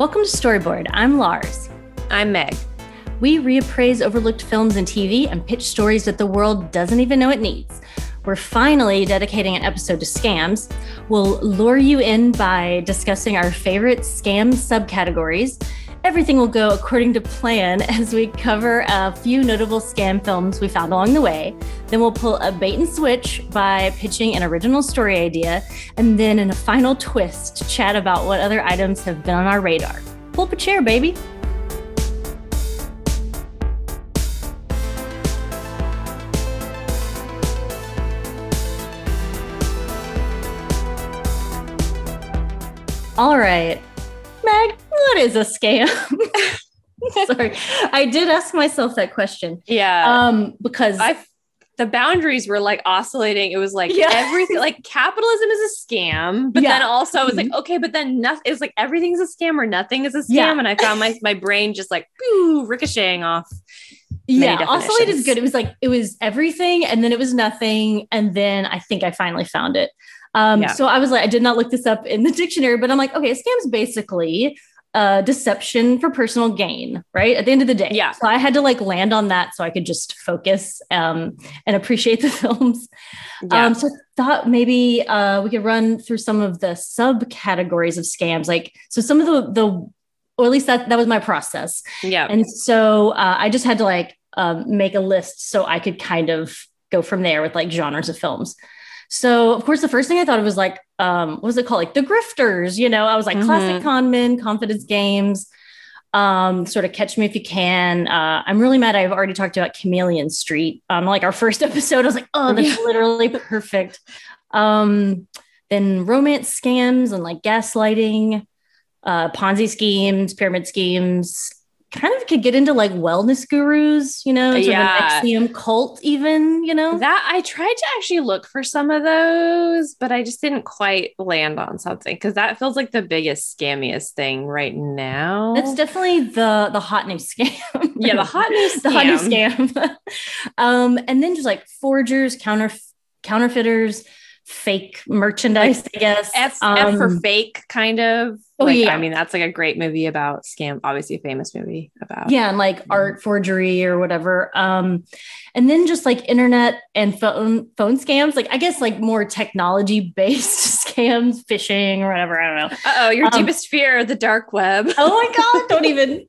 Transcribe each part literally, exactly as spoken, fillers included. Welcome to Storyboard. I'm Lars. I'm Meg. We reappraise overlooked films and T V and pitch stories that the world doesn't even know it needs. We're finally dedicating an episode to scams. We'll lure you in by discussing our favorite scam subcategories. Everything will go according to plan as we cover a few notable scam films we found along the way. Then we'll pull a bait and switch by pitching an original story idea. And then in a final twist, chat about what other items have been on our radar. Pull up a chair, baby. All right, Meg, what is a scam? Sorry, I did ask myself that question. Yeah, um, because I, the boundaries were like oscillating. It was like yeah. everything, like capitalism is a scam, but yeah. then also I was like, okay, but then nothing. It's like everything's a scam or nothing is a scam, yeah. and I found my my brain just like pooh, ricocheting off. Yeah, oscillate is good. It was like it was everything, and then it was nothing, and then I think I finally found it. Um, yeah. So I was like, I did not look this up in the dictionary, but I'm like, okay, a scam is basically uh, deception for personal gain, right? At the end of the day. Yeah. So I had to like land on that so I could just focus um, and appreciate the films. Yeah. Um, so I thought maybe uh, we could run through some of the subcategories of scams. Like, so some of the, the or at least that, that was my process. Yeah. And so uh, I just had to like um, make a list so I could kind of go from there with like genres of films. So, of course, the first thing I thought of was like, um, what was it called? Like the grifters, you know, I was like mm-hmm. classic con men, confidence games, um, sort of catch me if you can. Uh, I'm really mad. I've already talked about Chameleon Street. Um, like our first episode, I was like, oh, that's literally perfect. Um, then romance scams and like gaslighting, uh, Ponzi schemes, pyramid schemes, kind of could get into like wellness gurus, you know, yeah. sort of an X C M cult even, you know? That I tried to actually look for some of those, but I just didn't quite land on something because that feels like the biggest, scammiest thing right now. That's definitely the the hot new scam. Yeah, the hot new scam. The hot new scam. um, and then just like forgers, counterf- counterfeiters, fake merchandise, like, I guess. F, um, F for fake, kind of. Oh, like, yeah. I mean, that's like a great movie about scam, obviously a famous movie about. Yeah, and like yeah. art forgery or whatever. Um, and then just like internet and phone phone scams. Like, I guess like more technology-based scams, phishing or whatever. I don't know. Uh-oh, your um, deepest fear, the dark web. Oh my God, don't even.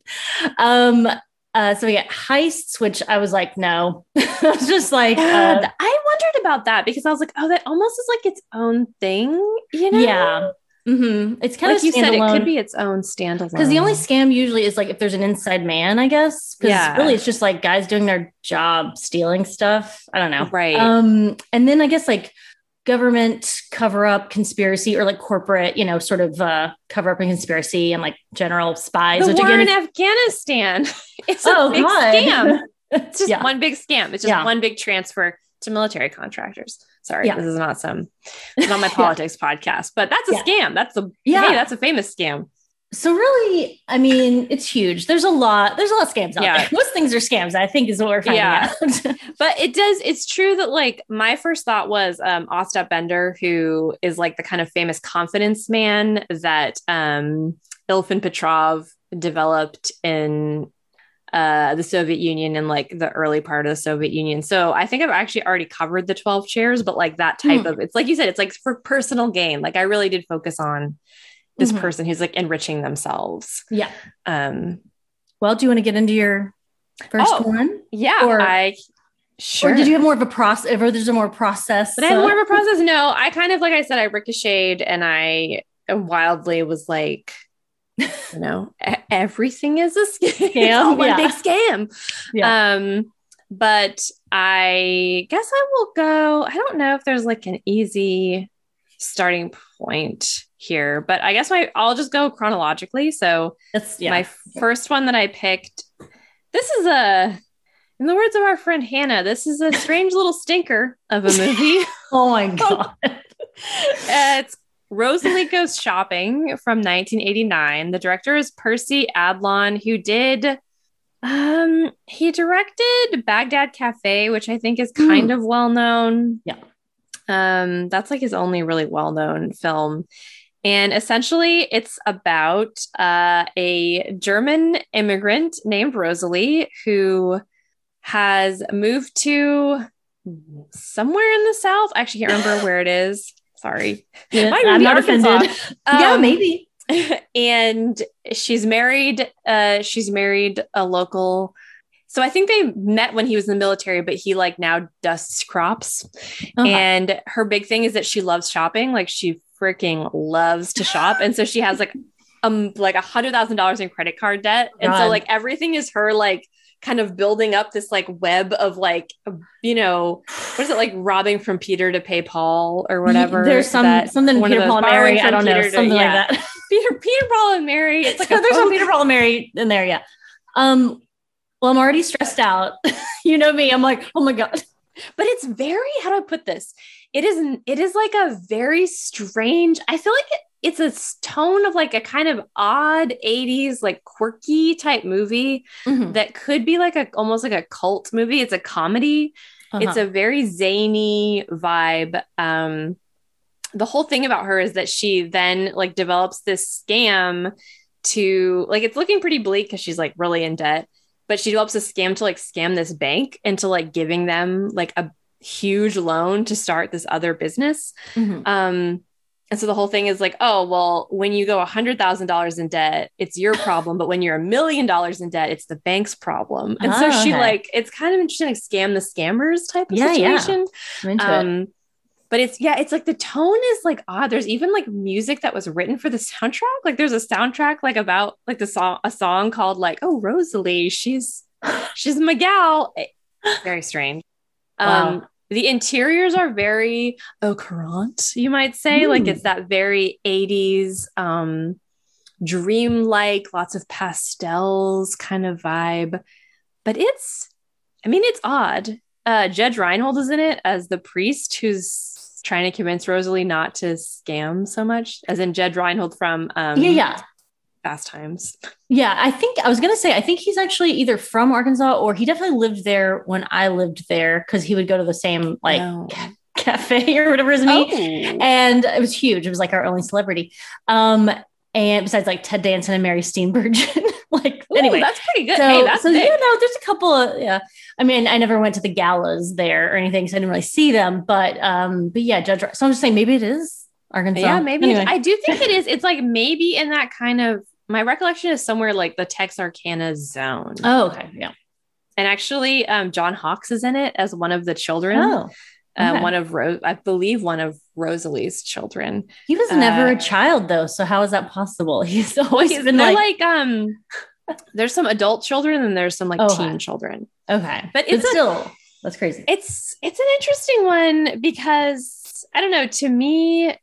Um, uh, so we got heists, which I was like, no. I was just like. God, uh, I wondered about that because I was like, oh, that almost is like its own thing, you know? Yeah. Mm-hmm. It's kind like of you said, it could be its own standalone. Because the only scam usually is like if there's an inside man, I guess. Because yeah. really, it's just like guys doing their job, stealing stuff. I don't know, right? Um, and then I guess like government cover up, conspiracy, or like corporate, you know, sort of uh, cover up and conspiracy, and like general spies. The which war again, in is- Afghanistan, it's oh, a big God. Scam. It's just yeah. one big scam. It's just yeah. one big transfer to military contractors. Sorry, yeah. this is not some, it's not my politics yeah. podcast, but that's a yeah. scam. That's a, yeah. hey, that's a famous scam. So really, I mean, it's huge. There's a lot, there's a lot of scams out yeah. there. Most things are scams, I think is what we're finding yeah. out. But it does, it's true that like, my first thought was um, Ostap Bender, who is like the kind of famous confidence man that um, Ilf and Petrov developed in Uh, the Soviet Union and like the early part of the Soviet Union. So I think I've actually already covered the twelve chairs, but like that type mm. of, it's like you said, it's like for personal gain. Like I really did focus on this mm-hmm. person who's like enriching themselves. Yeah. Um, well, do you want to get into your first oh, one? Yeah. Or, I, sure. Or did you have more of a process or there's a more process? But I have uh, more of a process. No, I kind of, like I said, I ricocheted and I wildly was like, you know, everything is a scam. Yeah. One big scam. Yeah. Um, but I guess I will go. I don't know if there's like an easy starting point here, but I guess my I'll just go chronologically. So that's yeah. my first one that I picked. This is a, in the words of our friend Hannah, this is a strange little stinker of a movie. Oh my God. uh, it's Rosalie Goes Shopping from nineteen eighty-nine. The director is Percy Adlon, who did, um, he directed Baghdad Cafe, which I think is kind mm. of well known. Yeah. Um, that's like his only really well known film. And essentially, it's about uh, a German immigrant named Rosalie who has moved to somewhere in the South. I actually can't remember where it is. Sorry. Yeah, I'm not Arkansas. offended. Um, yeah, maybe. And she's married. Uh, she's married a local. So I think they met when he was in the military, but he like now dusts crops. Uh-huh. And her big thing is that she loves shopping. Like she freaking loves to shop. And so she has like um like a hundred thousand dollars in credit card debt. And God. So like everything is her like kind of building up this like web of like, you know, what is it, like robbing from Peter to pay Paul or whatever. There's some that, something Peter Paul and Mary. I don't Peter know. To, something yeah. like that. Peter Peter Paul and Mary. It's like so there's some Peter Paul and Mary in there. Yeah. Um. Well, I'm already stressed out. You know me. I'm like, oh my God. But it's very, how do I put this? It is, it is like a very strange, I feel like it, it's a tone of like a kind of odd eighties, like quirky type movie mm-hmm. that could be like a, almost like a cult movie. It's a comedy. Uh-huh. It's a very zany vibe. Um, the whole thing about her is that she then like develops this scam to like, it's looking pretty bleak because she's like really in debt. But she develops a scam to like scam this bank into like giving them like a huge loan to start this other business. Mm-hmm. Um, and so the whole thing is like, oh, well, when you go a hundred thousand dollars in debt, it's your problem. But when you're a million dollars in debt, it's the bank's problem. And oh, so she okay. like, it's kind of interesting, like scam the scammers type of yeah, situation. Yeah. I'm into um, it. But it's, yeah, it's like the tone is like odd. There's even like music that was written for the soundtrack. Like there's a soundtrack like about like the song, a song called like, oh, Rosalie, she's, she's my gal. Very strange. Wow. Um, the interiors are very au courant, you might say. Mm. Like it's that very eighties um, dreamlike, lots of pastels kind of vibe. But it's, I mean, it's odd. Uh, Judge Reinhold is in it as the priest who's trying to convince Rosalie not to scam so much, as in Judge Reinhold from um yeah, yeah. Fast Times. Yeah, I think I was gonna say I think he's actually either from Arkansas or he definitely lived there when I lived there because he would go to the same like oh. ca- cafe or whatever as me, oh. and it was huge. It was like our only celebrity, um and besides like Ted Danson and Mary Steenburgen. Like Ooh, anyway, that's pretty good. So, hey, that's so you know, there's a couple of yeah. I mean, I never went to the galas there or anything, so I didn't really see them. But um, but yeah, Judge. So I'm just saying, maybe it is Arkansas. Yeah, maybe anyway. I do think it is. It's like maybe in that kind of my recollection is somewhere like the Texarkana zone. Oh, okay, yeah. And actually, um, John Hawkes is in it as one of the children. Oh, okay. uh, one of Rose, I believe, one of Rosalie's children. He was never uh, a child though, so how is that possible? He's always he's been like, like um. There's some adult children and there's some like oh, teen hi. children. Okay. But it's, it's a, still, that's crazy. It's, it's an interesting one because I don't know, to me,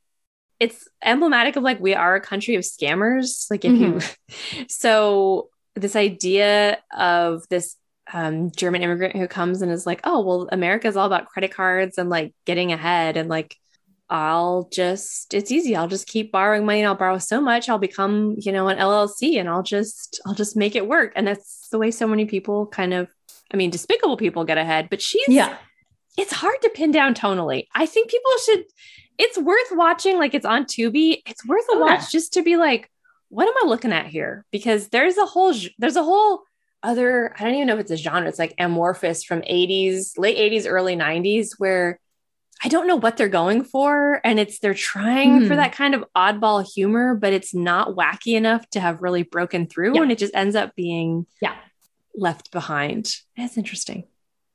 it's emblematic of like, we are a country of scammers. Like if mm-hmm. you, so this idea of this um, German immigrant who comes and is like, oh, well, America is all about credit cards and like getting ahead and like, I'll just, it's easy. I'll just keep borrowing money and I'll borrow so much. I'll become, you know, an L L C and I'll just, I'll just make it work. And that's the way so many people kind of, I mean, despicable people get ahead, but she's, yeah. it's hard to pin down tonally. I think people should, it's worth watching. Like it's on Tubi. It's worth a okay. watch just to be like, what am I looking at here? Because there's a whole, there's a whole other, I don't even know if it's a genre. It's like amorphous from eighties, late eighties, early nineties, where I don't know what they're going for. And it's, they're trying mm. for that kind of oddball humor, but it's not wacky enough to have really broken through. Yeah. And it just ends up being yeah. left behind. That's interesting.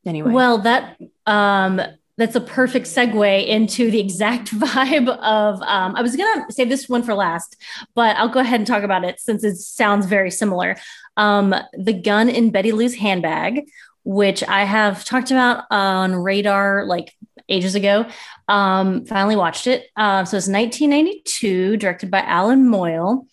Anyway. Well, that, um, that's a perfect segue into the exact vibe of, um, I was going to save this one for last, but I'll go ahead and talk about it since it sounds very similar. Um, The Gun in Betty Lou's Handbag, which I have talked about on Radar, like ages ago. Um, finally watched it. Uh, so it's nineteen ninety-two, directed by Alan Moyle.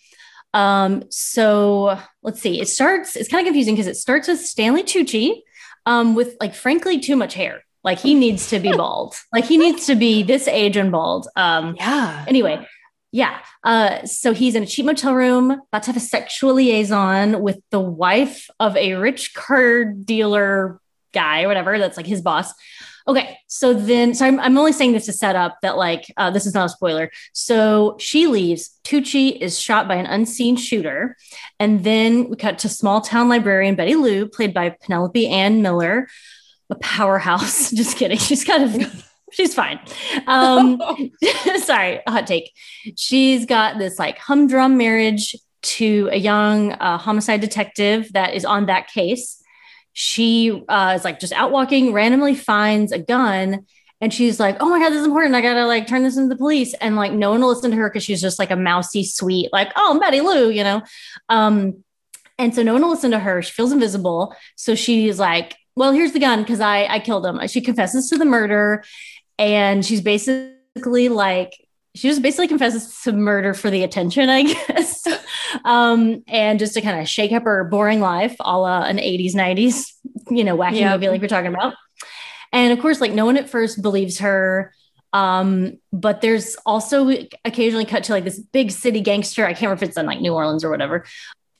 Um, so let's see, it starts, it's kind of confusing because it starts with Stanley Tucci um, with like, frankly, too much hair. Like he needs to be bald. Like he needs to be this age and bald. Um, yeah. Anyway. Yeah. Uh, so he's in a cheap motel room, about to have a sexual liaison with the wife of a rich card dealer guy or whatever that's like his boss. Okay, so then, so I'm, I'm only saying this to set up that like, uh, this is not a spoiler. So she leaves, Tucci is shot by an unseen shooter. And then we cut to small town librarian Betty Lou, played by Penelope Ann Miller, a powerhouse. Just kidding. She's kind of, she's fine. Um, sorry, hot take. She's got this like humdrum marriage to a young uh, homicide detective that is on that case. She uh, is like just out walking, randomly finds a gun, and she's like, oh my God, this is important. I gotta like turn this into the police. And like, no one will listen to her because she's just like a mousy, sweet, like, oh, Betty Lou, you know? Um, and so no one will listen to her. She feels invisible. So she's like, well, here's the gun because I, I killed him. She confesses to the murder, and she's basically like, she just basically confesses to murder for the attention, I guess. Um, and just to kind of shake up her boring life, a la an eighties, nineties, you know, wacky yep. movie like we're talking about. And of course, like no one at first believes her. Um, but there's also occasionally cut to like this big city gangster. I can't remember if it's in like New Orleans or whatever.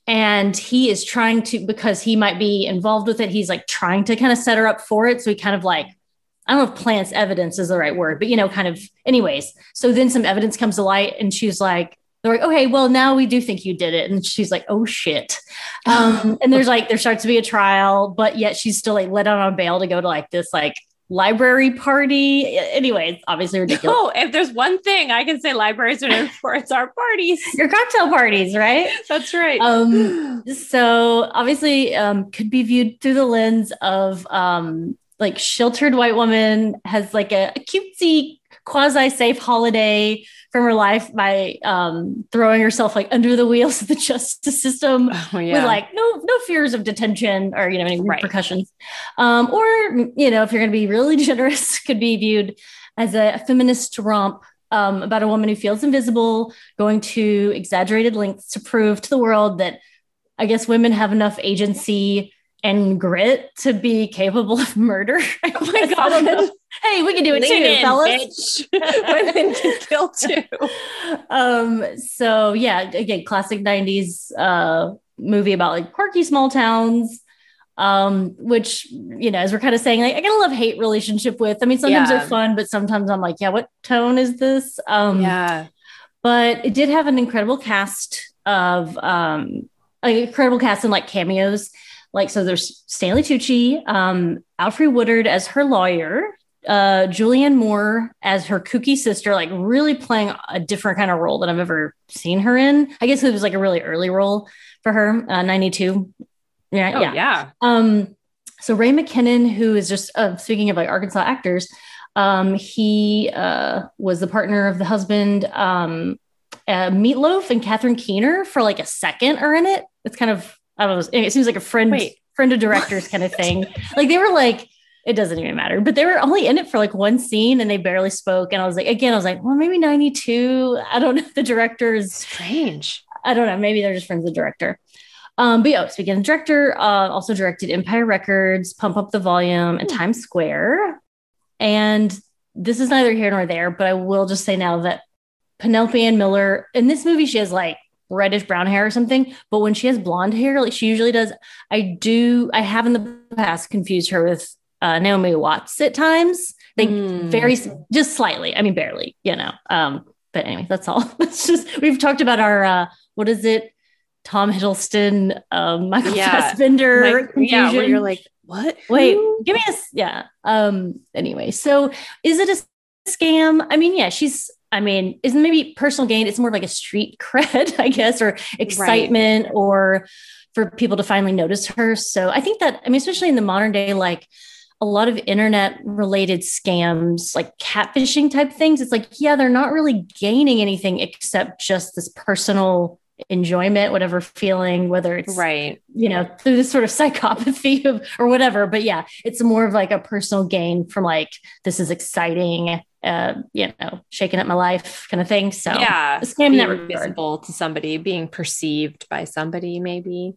And he is trying to, because he might be involved with it, he's like trying to kind of set her up for it. So he kind of like, I don't know if plants evidence is the right word, but, you know, kind of anyways. So then some evidence comes to light, and she's like, they're like, okay, well, now we do think you did it. And she's like, oh, shit. Um, and there's like there starts to be a trial, but yet she's still like let out on bail to go to like this like library party. Anyway, it's obviously ridiculous. Oh, if there's one thing I can say libraries are known for, it's our parties. Your cocktail parties, right? That's right. Um, so obviously um, could be viewed through the lens of um like sheltered white woman has like a, a cutesy quasi safe holiday from her life by um, throwing herself like under the wheels of the justice system oh, yeah. with like no, no fears of detention or, you know, any repercussions. Right. Um, or, you know, if you're going to be really generous, could be viewed as a, a feminist romp um, about a woman who feels invisible, going to exaggerated lengths to prove to the world that I guess women have enough agency and grit to be capable of murder. Oh my God. Hey, we can do it Lean too, in, fellas. Women can kill too. Um, so yeah, again, classic nineties uh, movie about like quirky small towns, um, which, you know, as we're kind of saying, like, I got a love-hate relationship with. I mean, sometimes yeah. they're fun, but sometimes I'm like, yeah, what tone is this? Um, yeah. But it did have an incredible cast of, um, an incredible cast in like cameos. Like, so there's Stanley Tucci, um, Alfre Woodard as her lawyer, uh, Julianne Moore as her kooky sister, like really playing a different kind of role than I've ever seen her in. I guess it was like a really early role for her, uh, ninety-two. Yeah. Oh, yeah. yeah. Um, so Ray McKinnon, who is just, uh, speaking of like Arkansas actors, um, he uh, was the partner of the husband, um, uh, Meatloaf and Catherine Keener for like a second are in it. It's kind of, I don't know. It seems like a friend, Wait. friend of directors kind of thing. Like they were like, it doesn't even matter, but they were only in it for like one scene and they barely spoke. And I was like, again, I was like, well, maybe ninety-two. I don't know. The director is strange. I don't know. Maybe they're just friends of the director. Um, but yeah, speaking of the director, uh, also directed Empire Records, Pump Up the Volume, and Times Square. And this is neither here nor there, but I will just say now that Penelope Ann Miller in this movie, she has like reddish brown hair or something, but when she has blonde hair like she usually does, I do I have in the past confused her with uh Naomi Watts at times, like mm. very just slightly, I mean barely, you know. Um but anyway, that's all. It's just we've talked about our uh what is it, Tom Hiddleston, um Michael yeah. Fassbender My, yeah where you're like what wait Who? give me a yeah um anyway so is it a scam? I mean yeah she's I mean, isn't maybe personal gain? It's more like a street cred, I guess, or excitement right. or for people to finally notice her. So I think that, I mean, especially in the modern day, like a lot of internet related scams, like catfishing type things, it's like, yeah, they're not really gaining anything except just this personal enjoyment, whatever feeling, whether it's, right. you know, through this sort of psychopathy of, or whatever. But yeah, it's more of like a personal gain from like, this is exciting. Uh, you know, shaking up my life kind of thing. So yeah, being that visible to somebody, being perceived by somebody, maybe.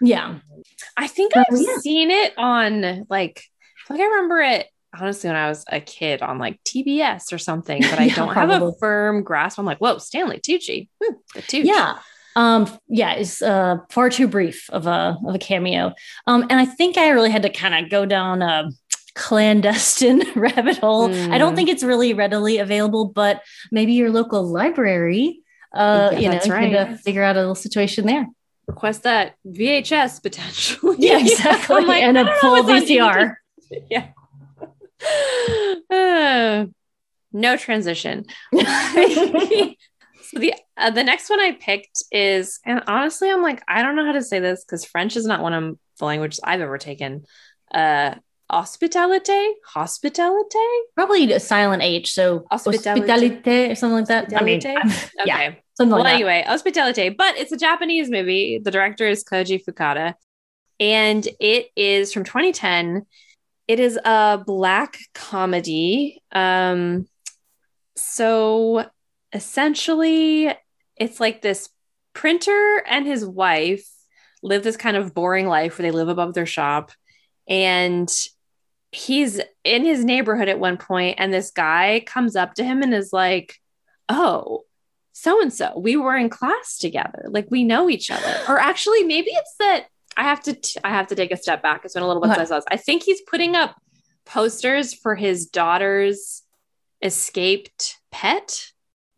Yeah, I think but, I've yeah. seen it on like, like I remember it honestly when I was a kid on like T B S or something, but I yeah, don't probably. have a firm grasp. I'm like, whoa, Stanley Tucci, Woo, the Tucci. Yeah, Um, yeah, it's uh, far too brief of a of a cameo. Um, and I think I really had to kind of go down a clandestine rabbit hole. Mm. I don't think it's really readily available, but maybe your local library, uh, yeah, you know, right. you to figure out a little situation there. Request that V H S potentially. Yeah, exactly. Like, and a full V C R. Yeah. Uh, no transition. So the uh, the next one I picked is, and honestly, I'm like, I don't know how to say this because French is not one of the languages I've ever taken. Uh, hospitalité, hospitalité, probably a silent H. So hospitalité, hospitalité or something like that. I mean, I'm, yeah. Okay. Something well, like anyway, Ospitalité, but it's a Japanese movie. The director is Koji Fukada, and it is from twenty ten. It is a black comedy. Um, so essentially, it's like this printer and his wife live this kind of boring life where they live above their shop, and he's in his neighborhood at one point, and this guy comes up to him and is like, "Oh, so-and-so, we were in class together. Like, we know each other." Or actually, maybe it's that I have to, t- I have to take a step back. It's been a little bit since I saw this. I think he's putting up posters for his daughter's escaped pet.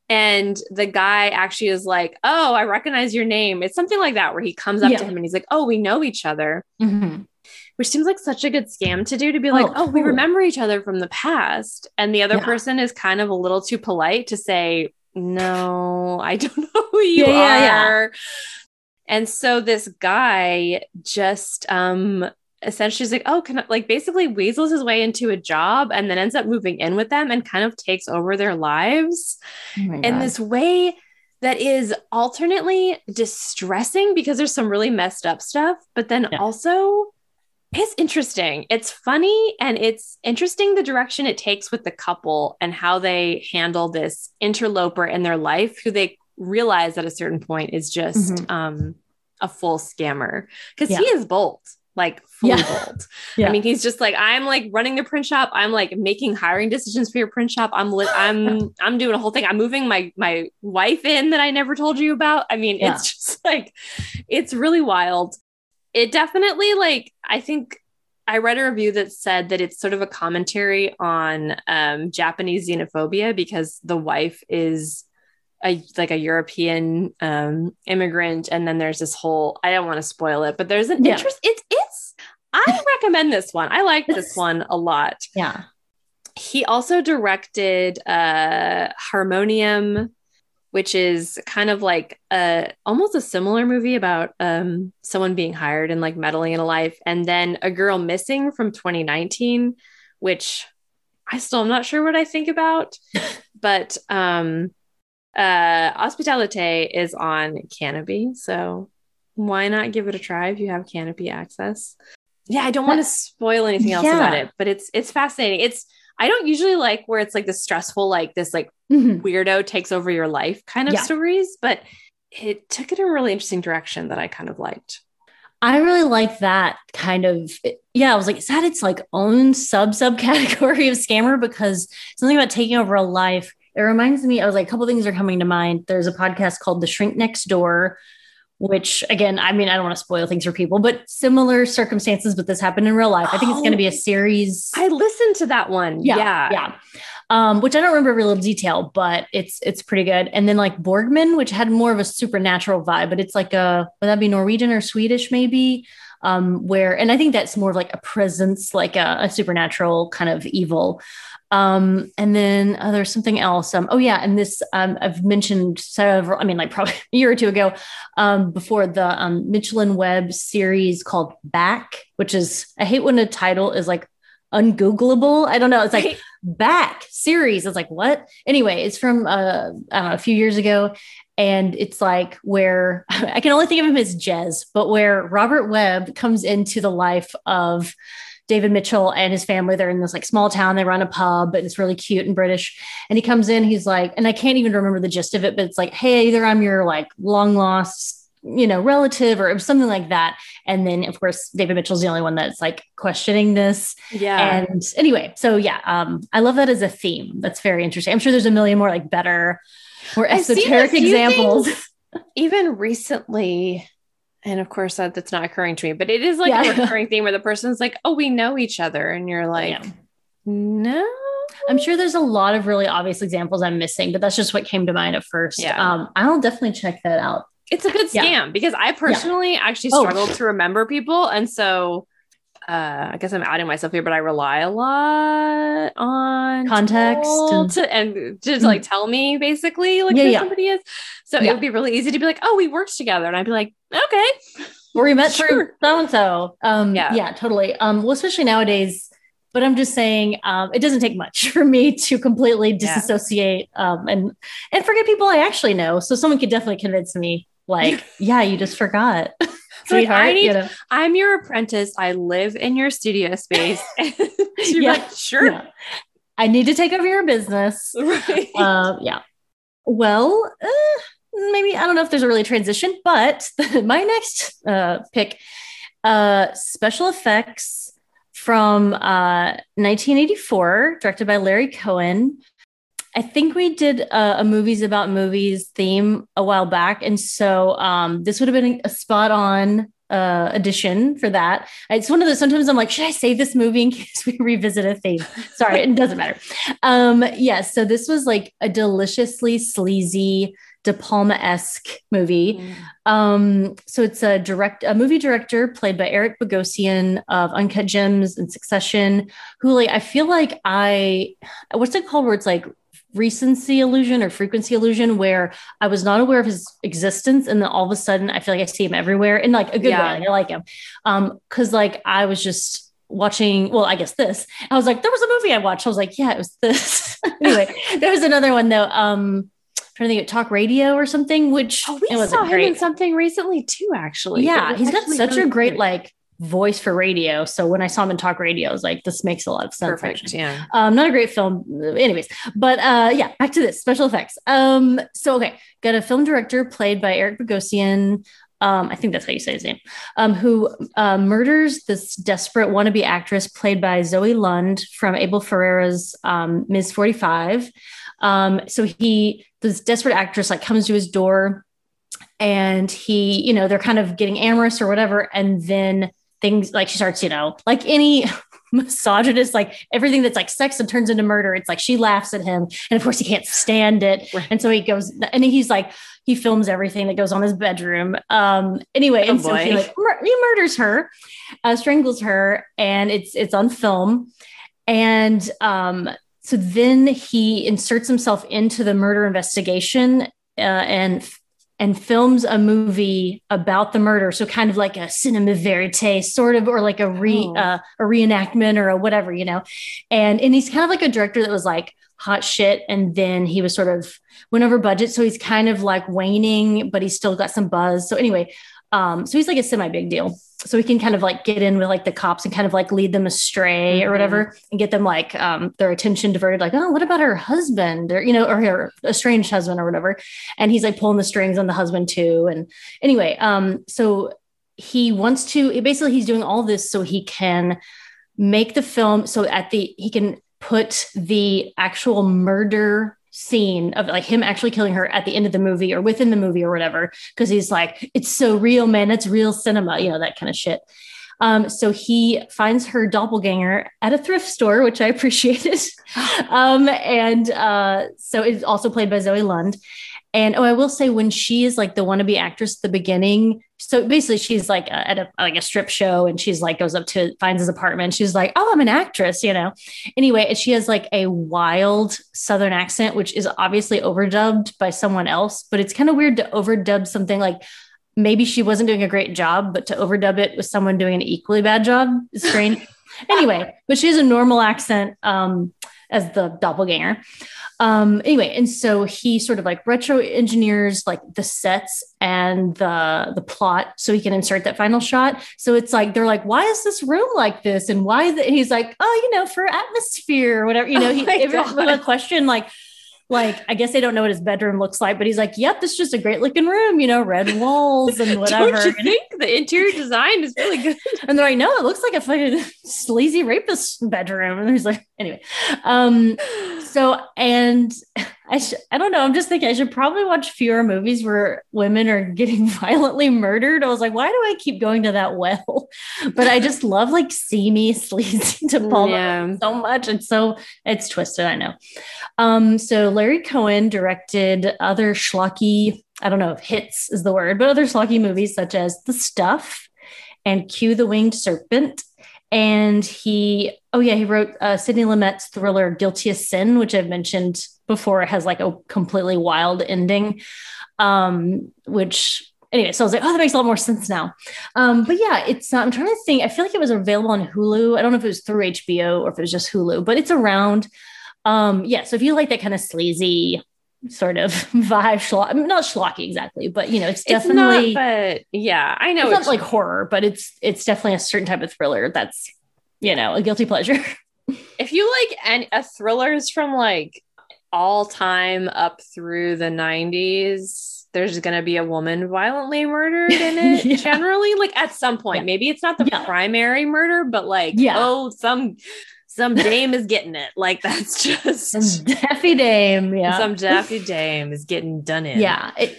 And the guy actually is like, "Oh, I recognize your name." It's something like that, where he comes up yeah. to him and he's like, "Oh, we know each other." Mm-hmm. Which seems like such a good scam to do, to be like, "Oh, oh we remember each other from the past." And the other yeah. person is kind of a little too polite to say, "No, I don't know who you yeah, are." Yeah. And so this guy just um, essentially is like, oh, can I, like basically weasels his way into a job and then ends up moving in with them and kind of takes over their lives oh in God. This way that is alternately distressing because there's some really messed up stuff, but then yeah. also it's interesting. It's funny, and it's interesting the direction it takes with the couple and how they handle this interloper in their life who they realize at a certain point is just mm-hmm. um, a full scammer. Because yeah. he is bold, like fully yeah. bold. Yeah. I mean, he's just like, "I'm like running the print shop. I'm like making hiring decisions for your print shop. I'm li- I'm I'm doing a whole thing. I'm moving my my wife in that I never told you about." I mean, yeah. it's just like, it's really wild. It definitely, like, I think I read a review that said that it's sort of a commentary on um, Japanese xenophobia, because the wife is a, like a European um, immigrant. And then there's this whole, I don't want to spoil it, but there's an yeah. interest. It's, it's, I recommend this one. I like this one a lot. Yeah. He also directed uh, Harmonium, which is kind of like a, almost a similar movie about um, someone being hired and like meddling in a life. And then A Girl Missing from twenty nineteen, which I still am not sure what I think about, but um, uh, Hospitalité is on Canopy. So why not give it a try if you have Canopy access? Yeah. I don't want to spoil anything else yeah. about it, but it's, it's fascinating. It's, I don't usually like where it's like the stressful, like this, like mm-hmm. weirdo takes over your life kind of yeah. stories, but it took it in a really interesting direction that I kind of liked. I really like that kind of, yeah, I was like, is that its like own sub subcategory of scammer? Because something about taking over a life, it reminds me, I was like, a couple of things are coming to mind. There's a podcast called The Shrink Next Door, which again, I mean, I don't want to spoil things for people, but similar circumstances, but this happened in real life. I think oh, it's going to be a series. I listened to that one. Yeah. Yeah. yeah. Um, which I don't remember every little detail, but it's, it's pretty good. And then like Borgman, which had more of a supernatural vibe, but it's like a, would that be Norwegian or Swedish maybe? Um, where, and I think that's more of like a presence, like a, a supernatural kind of evil. Um, and then uh, there's something else. Um, oh yeah. And this, um, I've mentioned several, I mean, like probably a year or two ago, um, before the, um, Michelin Webb series called Back, which is, I hate when a title is like ungoogleable. I don't know. It's like right. Back series. It's like, what? Anyway, it's from, uh, I don't know, a few years ago. And it's like where I can only think of him as Jez, but where Robert Webb comes into the life of David Mitchell and his family. They're in this like small town. They run a pub, and it's really cute and British. And he comes in, he's like, and I can't even remember the gist of it, but it's like, "Hey, either I'm your like long lost, you know, relative," or something like that. And then of course, David Mitchell's the only one that's like questioning this. Yeah. And anyway, so yeah, um, I love that as a theme. That's very interesting. I'm sure there's a million more like better, more esoteric examples. Things. even recently, and of course that, that's not occurring to me, but it is like yeah. a recurring theme where the person's like, oh, we know each other. And you're like, yeah. no. I'm sure there's a lot of really obvious examples I'm missing, but that's just what came to mind at first. Yeah. Um, I'll definitely check that out. It's a good scam yeah. because I personally yeah. actually struggle oh. to remember people. And so uh, I guess I'm outing myself here, but I rely a lot on context and to, and to, to like tell me basically like yeah, who yeah. somebody is. So yeah. it would be really easy to be like, oh, we worked together. And I'd be like, okay. Or we met sure. through so-and-so. Um, yeah. yeah, totally. Um, well, especially nowadays. But I'm just saying, um, it doesn't take much for me to completely disassociate yeah. um, and and forget people I actually know. So someone could definitely convince me, like, yeah, you just forgot. Sweetheart, like, I need, you know. I'm your apprentice. I live in your studio space. You're yeah. like, sure. Yeah. I need to take over your business. Right. Um, yeah. Well, uh, maybe, I don't know if there's a really transition, but my next uh, pick, uh, Special Effects, from uh, nineteen eighty-four, directed by Larry Cohen. I think we did a, a movies about movies theme a while back. And so um, this would have been a spot on uh, addition for that. It's one of those, sometimes I'm like, should I save this movie in case we revisit a theme? Sorry, it doesn't matter. Um, yes. Yeah, so this was like a deliciously sleazy De Palma-esque movie. Mm. Um, so it's a direct, a movie director played by Eric Bogosian of Uncut Gems and Succession, who like, I feel like I, what's it called where it's like recency illusion or frequency illusion, where I was not aware of his existence. And then all of a sudden I feel like I see him everywhere in like a good yeah. way. I like him. Um, cause like I was just watching, well, I guess this, I was like, there was a movie I watched. I was like, yeah, it was this. Anyway, there was another one though. Um, trying to think of Talk Radio or something, which oh, we it saw him great. in something recently too, actually. Yeah, he's actually got such really a great, great like voice for radio. So when I saw him in Talk Radio, I was like, this makes a lot of sense. Perfect. Actually. Yeah. Um, not a great film, anyways. But uh, yeah, back to this Special Effects. Um, so okay, got a film director played by Eric Bogosian. Um, I think that's how you say his name. Um, who uh, murders this desperate wannabe actress played by Zoe Lund from Abel Ferreira's um, Miz forty-five. Um, so he, this desperate actress like comes to his door and he, you know, they're kind of getting amorous or whatever. And then things like she starts, you know, like any misogynist, like everything that's like sex and turns into murder. It's like, she laughs at him and of course he can't stand it. Right. And so he goes, and he's like, he films everything that goes on in his bedroom. Um, anyway, oh, and so boy. he like, mur- he murders her, uh, strangles her, and it's, it's on film. And, um, so then he inserts himself into the murder investigation uh, and and films a movie about the murder. So kind of like a cinema verite sort of, or like a re oh. uh, a reenactment or a whatever, you know. And and he's kind of like a director that was like hot shit, and then he was sort of went over budget. So he's kind of like waning, but he's still got some buzz. So anyway, um, so he's like a semi big deal. So we can kind of like get in with like the cops and kind of like lead them astray mm-hmm. or whatever, and get them like um, their attention diverted. Like, oh, what about her husband, or, you know, or her estranged husband or whatever. And he's like pulling the strings on the husband too. And anyway, um, so he wants to, basically he's doing all this so he can make the film. So at the, he can put the actual murder scene of like him actually killing her at the end of the movie or within the movie or whatever, because he's like, it's so real, man, that's real cinema, you know, that kind of shit. Um, so he finds her doppelganger at a thrift store, which I appreciated. um, and uh, so it's also played by Zoe Lund. And, oh, I will say when she is like the wannabe actress at the beginning. So basically she's like a, at a, like a strip show, and she's like, goes up to, finds his apartment. She's like, oh, I'm an actress, you know? Anyway, and she has like a wild Southern accent, which is obviously overdubbed by someone else, but it's kind of weird to overdub something like maybe she wasn't doing a great job, but to overdub it with someone doing an equally bad job is strange. Anyway, but she has a normal accent um, as the doppelganger. Um, anyway, and so he sort of like retro engineers like the sets and the the plot so he can insert that final shot. So it's like, they're like, why is this room like this? And why is it? And he's like, oh, you know, for atmosphere or whatever, you know, he, oh every little question, like, like, I guess they don't know what his bedroom looks like, but he's like, yep, this is just a great looking room, you know, red walls and whatever. Don't you think the interior design is really good? And they're like, no, it looks like a fucking sleazy rapist's bedroom. And there's like, anyway. Um, so, and I sh- I don't know. I'm just thinking I should probably watch fewer movies where women are getting violently murdered. I was like, why do I keep going to that well? But I just love like seamy, sleazy De Palma yeah. so much. And so it's twisted, I know. Um, so Larry Cohen directed other schlocky, I don't know if hits is the word, but other schlocky movies such as The Stuff and Cue the Winged Serpent. And he, oh yeah, he wrote uh, Sidney Lumet's thriller Guilty as Sin, which I've mentioned before. It has like a completely wild ending, um, which anyway, so I was like, oh, that makes a lot more sense now. Um, but yeah, it's not, I'm trying to think, I feel like it was available on Hulu. I don't know if it was through H B O or if it was just Hulu, but it's around. Um, yeah. So if you like that kind of sleazy sort of vibe, schlock, not schlocky exactly, but you know, it's definitely, it's not, but yeah, I know it's, it's not sh- like horror, but it's, it's definitely a certain type of thriller. That's, you know, a guilty pleasure. If you like any a thrillers from like all time up through the nineties, there's going to be a woman violently murdered in it. yeah. Generally, like at some point, yeah. maybe it's not the yeah. primary murder, but like, yeah. oh, some, Some dame is getting it. Like, that's just... Some daffy dame, yeah. Some daffy dame is getting done in. Yeah. It,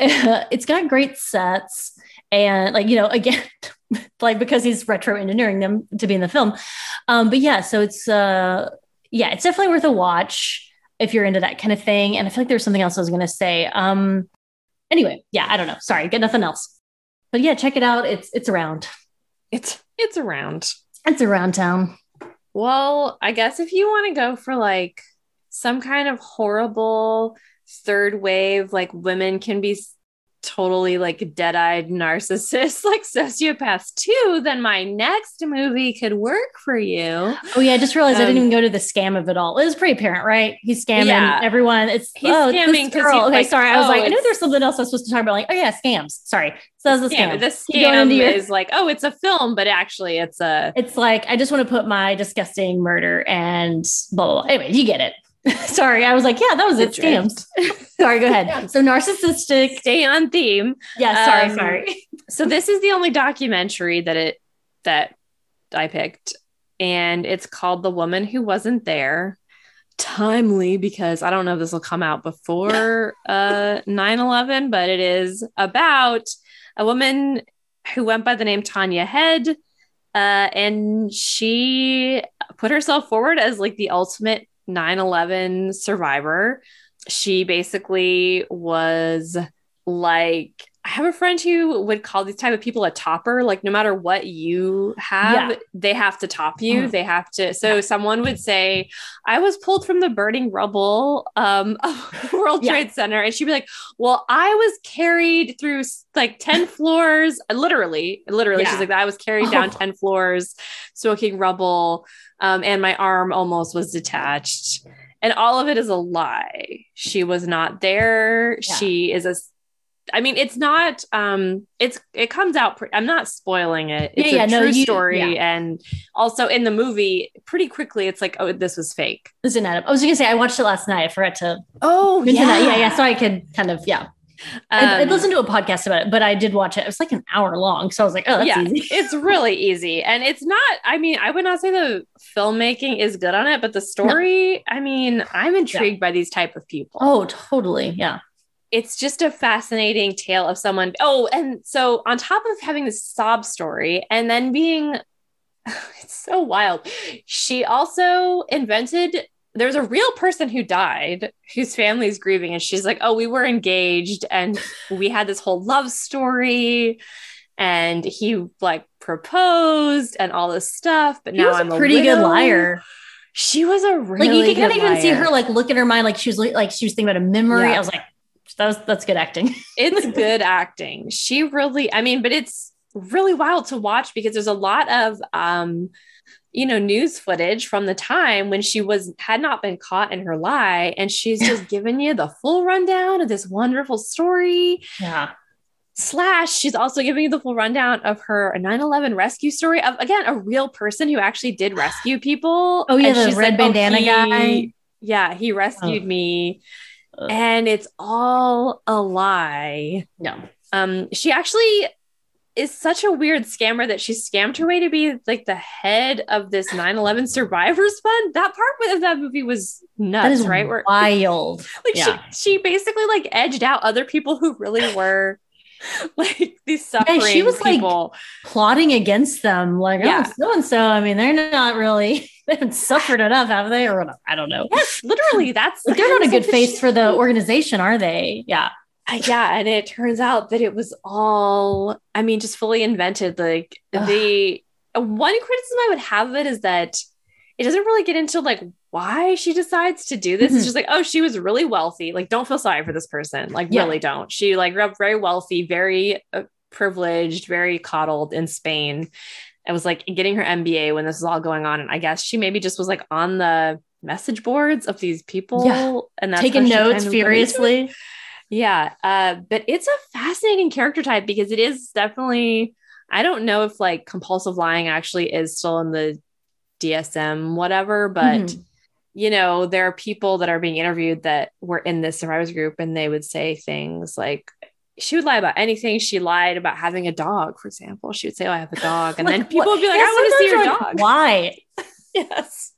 uh, it's got great sets. And, like, you know, again, like, because he's retro-engineering them to be in the film. Um, but, yeah, so it's... Uh, yeah, it's definitely worth a watch if you're into that kind of thing. And I feel like there's something else I was going to say. Um, anyway, yeah, I don't know. Sorry, get nothing else. But, yeah, check it out. It's it's around. It's It's around. It's around town. Well, I guess if you want to go for like some kind of horrible third wave, like women can be totally like dead-eyed narcissists, like sociopaths too, then my next movie could work for you. Oh yeah, I just realized um, I didn't even go to the scam of it all. It was pretty apparent, right? He's scamming yeah. everyone. It's he's oh, scamming because okay, like, sorry, I was oh, like, I know there's something else I was supposed to talk about. Like, oh yeah, scams. Sorry. So that was a scam. The scam your- is like, oh, it's a film, but actually it's a it's like I just want to put my disgusting murder and blah blah blah. Anyway, you get it. Sorry, I was like, yeah, that was it. Scams. Sorry, go ahead. So narcissistic. Stay on theme. Yeah, sorry, um, sorry. So this is the only documentary that it that I picked, and it's called The Woman Who Wasn't There. Timely, because I don't know if this will come out before uh, nine eleven, but it is about a woman who went by the name Tanya Head, uh, and she put herself forward as like the ultimate nine eleven survivor. She basically was like, I have a friend who would call these type of people a topper. Like no matter what you have, yeah. they have to top you. Mm. They have to. So someone would say, I was pulled from the burning rubble um, of World yeah. Trade Center. And she'd be like, well, I was carried through like ten floors. Literally, literally. Yeah. She's like, I was carried oh. down ten floors, smoking rubble. Um, and my arm almost was detached. And all of it is a lie. She was not there. Yeah. She is a I mean, it's not, um, it's, it comes out, pre- I'm not spoiling it. It's yeah, a yeah, true no, you, story. Yeah. And also in the movie pretty quickly, it's like, oh, this was fake. This didn't add up. I was going to say, I watched it last night. I forgot to. Oh yeah. That. Yeah. Yeah. So I could kind of, yeah. Um, I, I listened to a podcast about it, but I did watch it. It was like an hour long. So I was like, oh, that's yeah, easy. It's really easy. And it's not, I mean, I would not say the filmmaking is good on it, but the story, no. I mean, I'm intrigued yeah. by these type of people. Oh, totally. Yeah. It's just a fascinating tale of someone. Oh, and so on top of having this sob story and then being, it's so wild. She also invented, there's a real person who died whose family is grieving. And she's like, oh, we were engaged and we had this whole love story and he like proposed and all this stuff. But he now I'm a pretty good liar. She was a really like you could even see her like look in her mind. Like she was like, she was thinking about a memory. Yeah. I was like, That was, that's good acting. It's good acting. She really, I mean, but it's really wild to watch because there's a lot of, um, you know, news footage from the time when she was, had not been caught in her lie. And she's just giving you the full rundown of this wonderful story. Yeah. Slash, she's also giving you the full rundown of her nine eleven rescue story of, again, a real person who actually did rescue people. Oh, yeah, and the she's red like, bandana oh, he, guy. Yeah, he rescued oh. me. And it's all a lie. No. Um, she actually is such a weird scammer that she scammed her way to be like the head of this nine eleven survivors fund. That part of that movie was nuts, that is right? Where, wild. Like yeah. she, she basically like edged out other people who really were like these suffering yeah, she was people. Like plotting against them. Like, yeah. oh, so-and-so, I mean, they're not really, they haven't suffered enough, have they? Or I don't know. Yes, literally. That's like, they're not a good face for the organization, are they? Yeah. Yeah, and it turns out that it was all, I mean, just fully invented. Like Ugh. the one criticism I would have of it is that it doesn't really get into like why she decides to do this. Mm-hmm. It's just like, oh, she was really wealthy. Like, don't feel sorry for this person. Like, yeah. really don't. She like grew up very wealthy, very uh, privileged, very coddled in Spain. I was like getting her M B A when this was all going on, and I guess she maybe just was like on the message boards of these people yeah. and that's taking notes furiously. Yeah, uh, but it's a fascinating character type because it is definitely, I don't know if like compulsive lying actually is still in the D S M whatever, but mm-hmm. you know, there are people that are being interviewed that were in this survivors group and they would say things like, she would lie about anything. She lied about having a dog, for example. She would say, oh, I have a dog. And like, then people what? would be like, yeah, I want to see your like, dog. Why? Yes.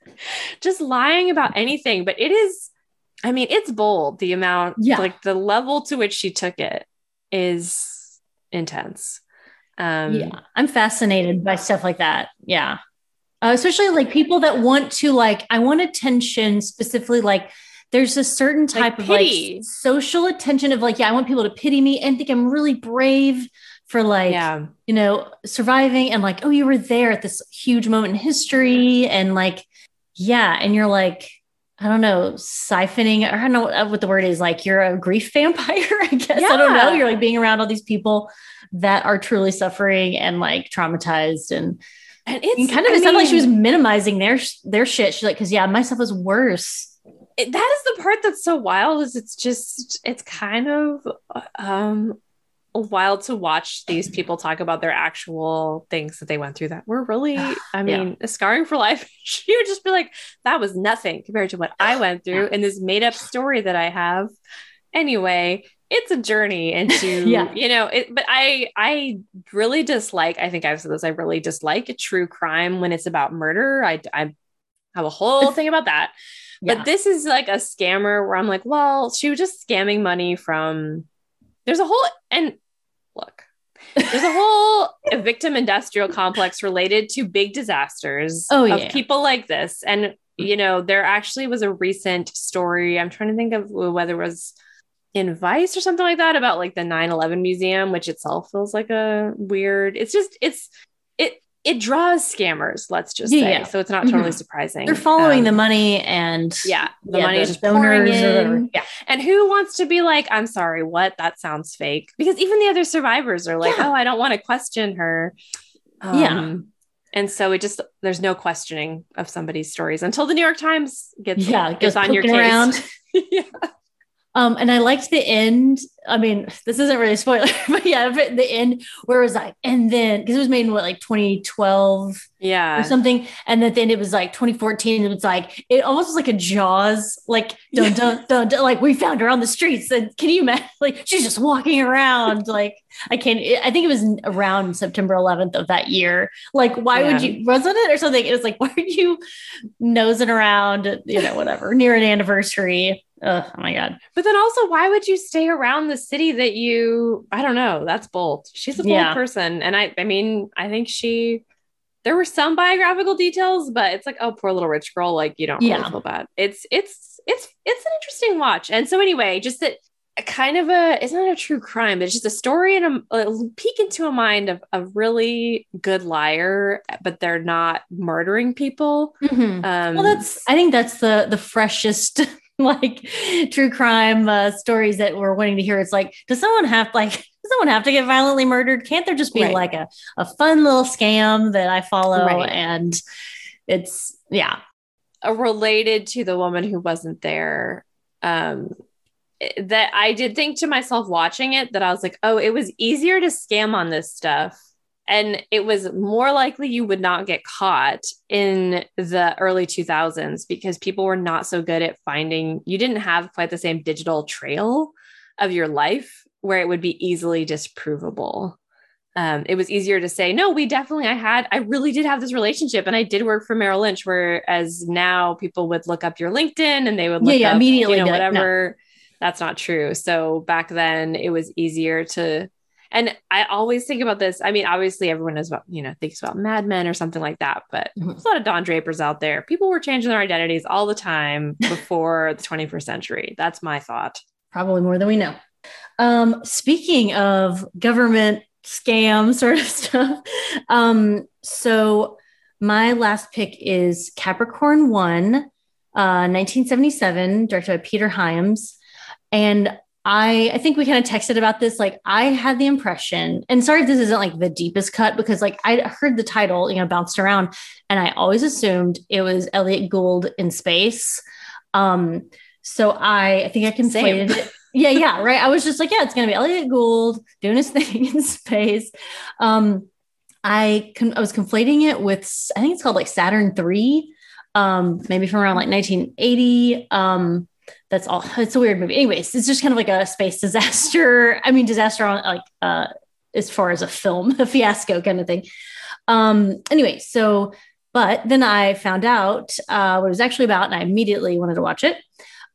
Just lying about anything, but it is, I mean, it's bold. The amount, yeah. like the level to which she took it is intense. Um, yeah. I'm fascinated by stuff like that. Yeah. Uh, especially like people that want to like, I want attention specifically. Like there's a certain type like of like social attention of like, yeah, I want people to pity me and think I'm really brave for like, yeah. you know, surviving and like, oh, you were there at this huge moment in history. And like, yeah. And you're like, I don't know, siphoning, or I don't know what the word is. Like you're a grief vampire, I guess. Yeah. I don't know. You're like being around all these people that are truly suffering and like traumatized. And, and it's and kind of, I it mean, sounded like she was minimizing their, their shit. She's like, cause yeah, my stuff was worse. It, that is the part that's so wild is it's just, it's kind of um, wild to watch these people talk about their actual things that they went through that were really, I mean, yeah. scarring for life. She would just be like, that was nothing compared to what I went through in this made up story that I have. Anyway, it's a journey into, yeah. you know, it, but I, I really dislike, I think I've said this, I really dislike a true crime when it's about murder. I, I have a whole thing about that, yeah. but this is like a scammer where I'm like, well, she was just scamming money from, there's a whole, and look, there's a whole victim industrial complex related to big disasters oh, yeah. of people like this. And, you know, there actually was a recent story. I'm trying to think of whether it was in Vice or something like that about like the nine eleven museum, which itself feels like a weird, it's just, it's, it, it draws scammers. Let's just yeah, say, yeah. so it's not totally mm-hmm. surprising. They're following um, the money and yeah, the yeah, money is just pouring in. Yeah. And who wants to be like, I'm sorry, what? That sounds fake. Because even the other survivors are like, yeah. oh, I don't want to question her. Um, yeah. And so it just, there's no questioning of somebody's stories until the New York Times gets, yeah, gets on your case. Around. yeah. Um, and I liked the end. I mean, this isn't really a spoiler, but yeah, but the end where it was like, and then, because it was made in what, like twenty twelve yeah, or something. And then it was like twenty fourteen and it's like, it almost was like a Jaws, like, dun, dun, dun, dun, like we found her on the streets. And can you imagine, like, she's just walking around. Like, I can't, I think it was around September eleventh of that year. Like, why yeah. would you, wasn't it or something? It was like, why are you nosing around, you know, whatever, near an anniversary? Ugh, oh my God. But then also, why would you stay around the city that you, I don't know, that's bold. She's a bold yeah. person. And I, I mean, I think she, there were some biographical details, but it's like, oh, poor little rich girl. Like you don't yeah. really feel bad. It's, it's, it's, it's an interesting watch. And so anyway, just that kind of a, it's not a true crime, but it's just a story and a, a peek into a mind of a really good liar, but they're not murdering people. Mm-hmm. Um, well, that's, I think that's the, the freshest like true crime uh, stories that we're wanting to hear. It's like, does someone have like, does someone have to get violently murdered? Can't there just be right. like a, a fun little scam that I follow? Right. And it's yeah. Uh, related to The Woman Who Wasn't There. Um, that I did think to myself watching it that I was like, oh, it was easier to scam on this stuff. And it was more likely you would not get caught in the early two thousands because people were not so good at finding, you didn't have quite the same digital trail of your life where it would be easily disprovable. Um, it was easier to say, no, we definitely, I had, I really did have this relationship and I did work for Merrill Lynch, whereas now people would look up your LinkedIn and they would look yeah, yeah, up, immediately you know, whatever. Like, no. That's not true. So back then it was easier to, and I always think about this. I mean, obviously everyone knows about, you know, thinks about Mad Men or something like that, but mm-hmm. there's a lot of Don Drapers out there. People were changing their identities all the time before the twenty-first century. That's my thought. Probably more than we know. Um, speaking of government scam sort of stuff. Um, so my last pick is Capricorn One, uh, nineteen seventy-seven, directed by Peter Hyams. And I, I think we kind of texted about this. Like I had the impression, and sorry if this isn't like the deepest cut, because like I heard the title, you know, bounced around, and I always assumed it was Elliot Gould in space. Um, so I, I think I conflated it. Yeah, yeah, right. I was just like, yeah, it's going to be Elliot Gould doing his thing in space. Um, I con- I was conflating it with, I think it's called like Saturn three, um, maybe from around like nineteen eighty. Um, that's all. It's a weird movie. Anyways, it's just kind of like a space disaster. I mean, disaster on like uh, as far as a film, a fiasco kind of thing. Um, anyway, so, but then I found out uh, what it was actually about, and I immediately wanted to watch it.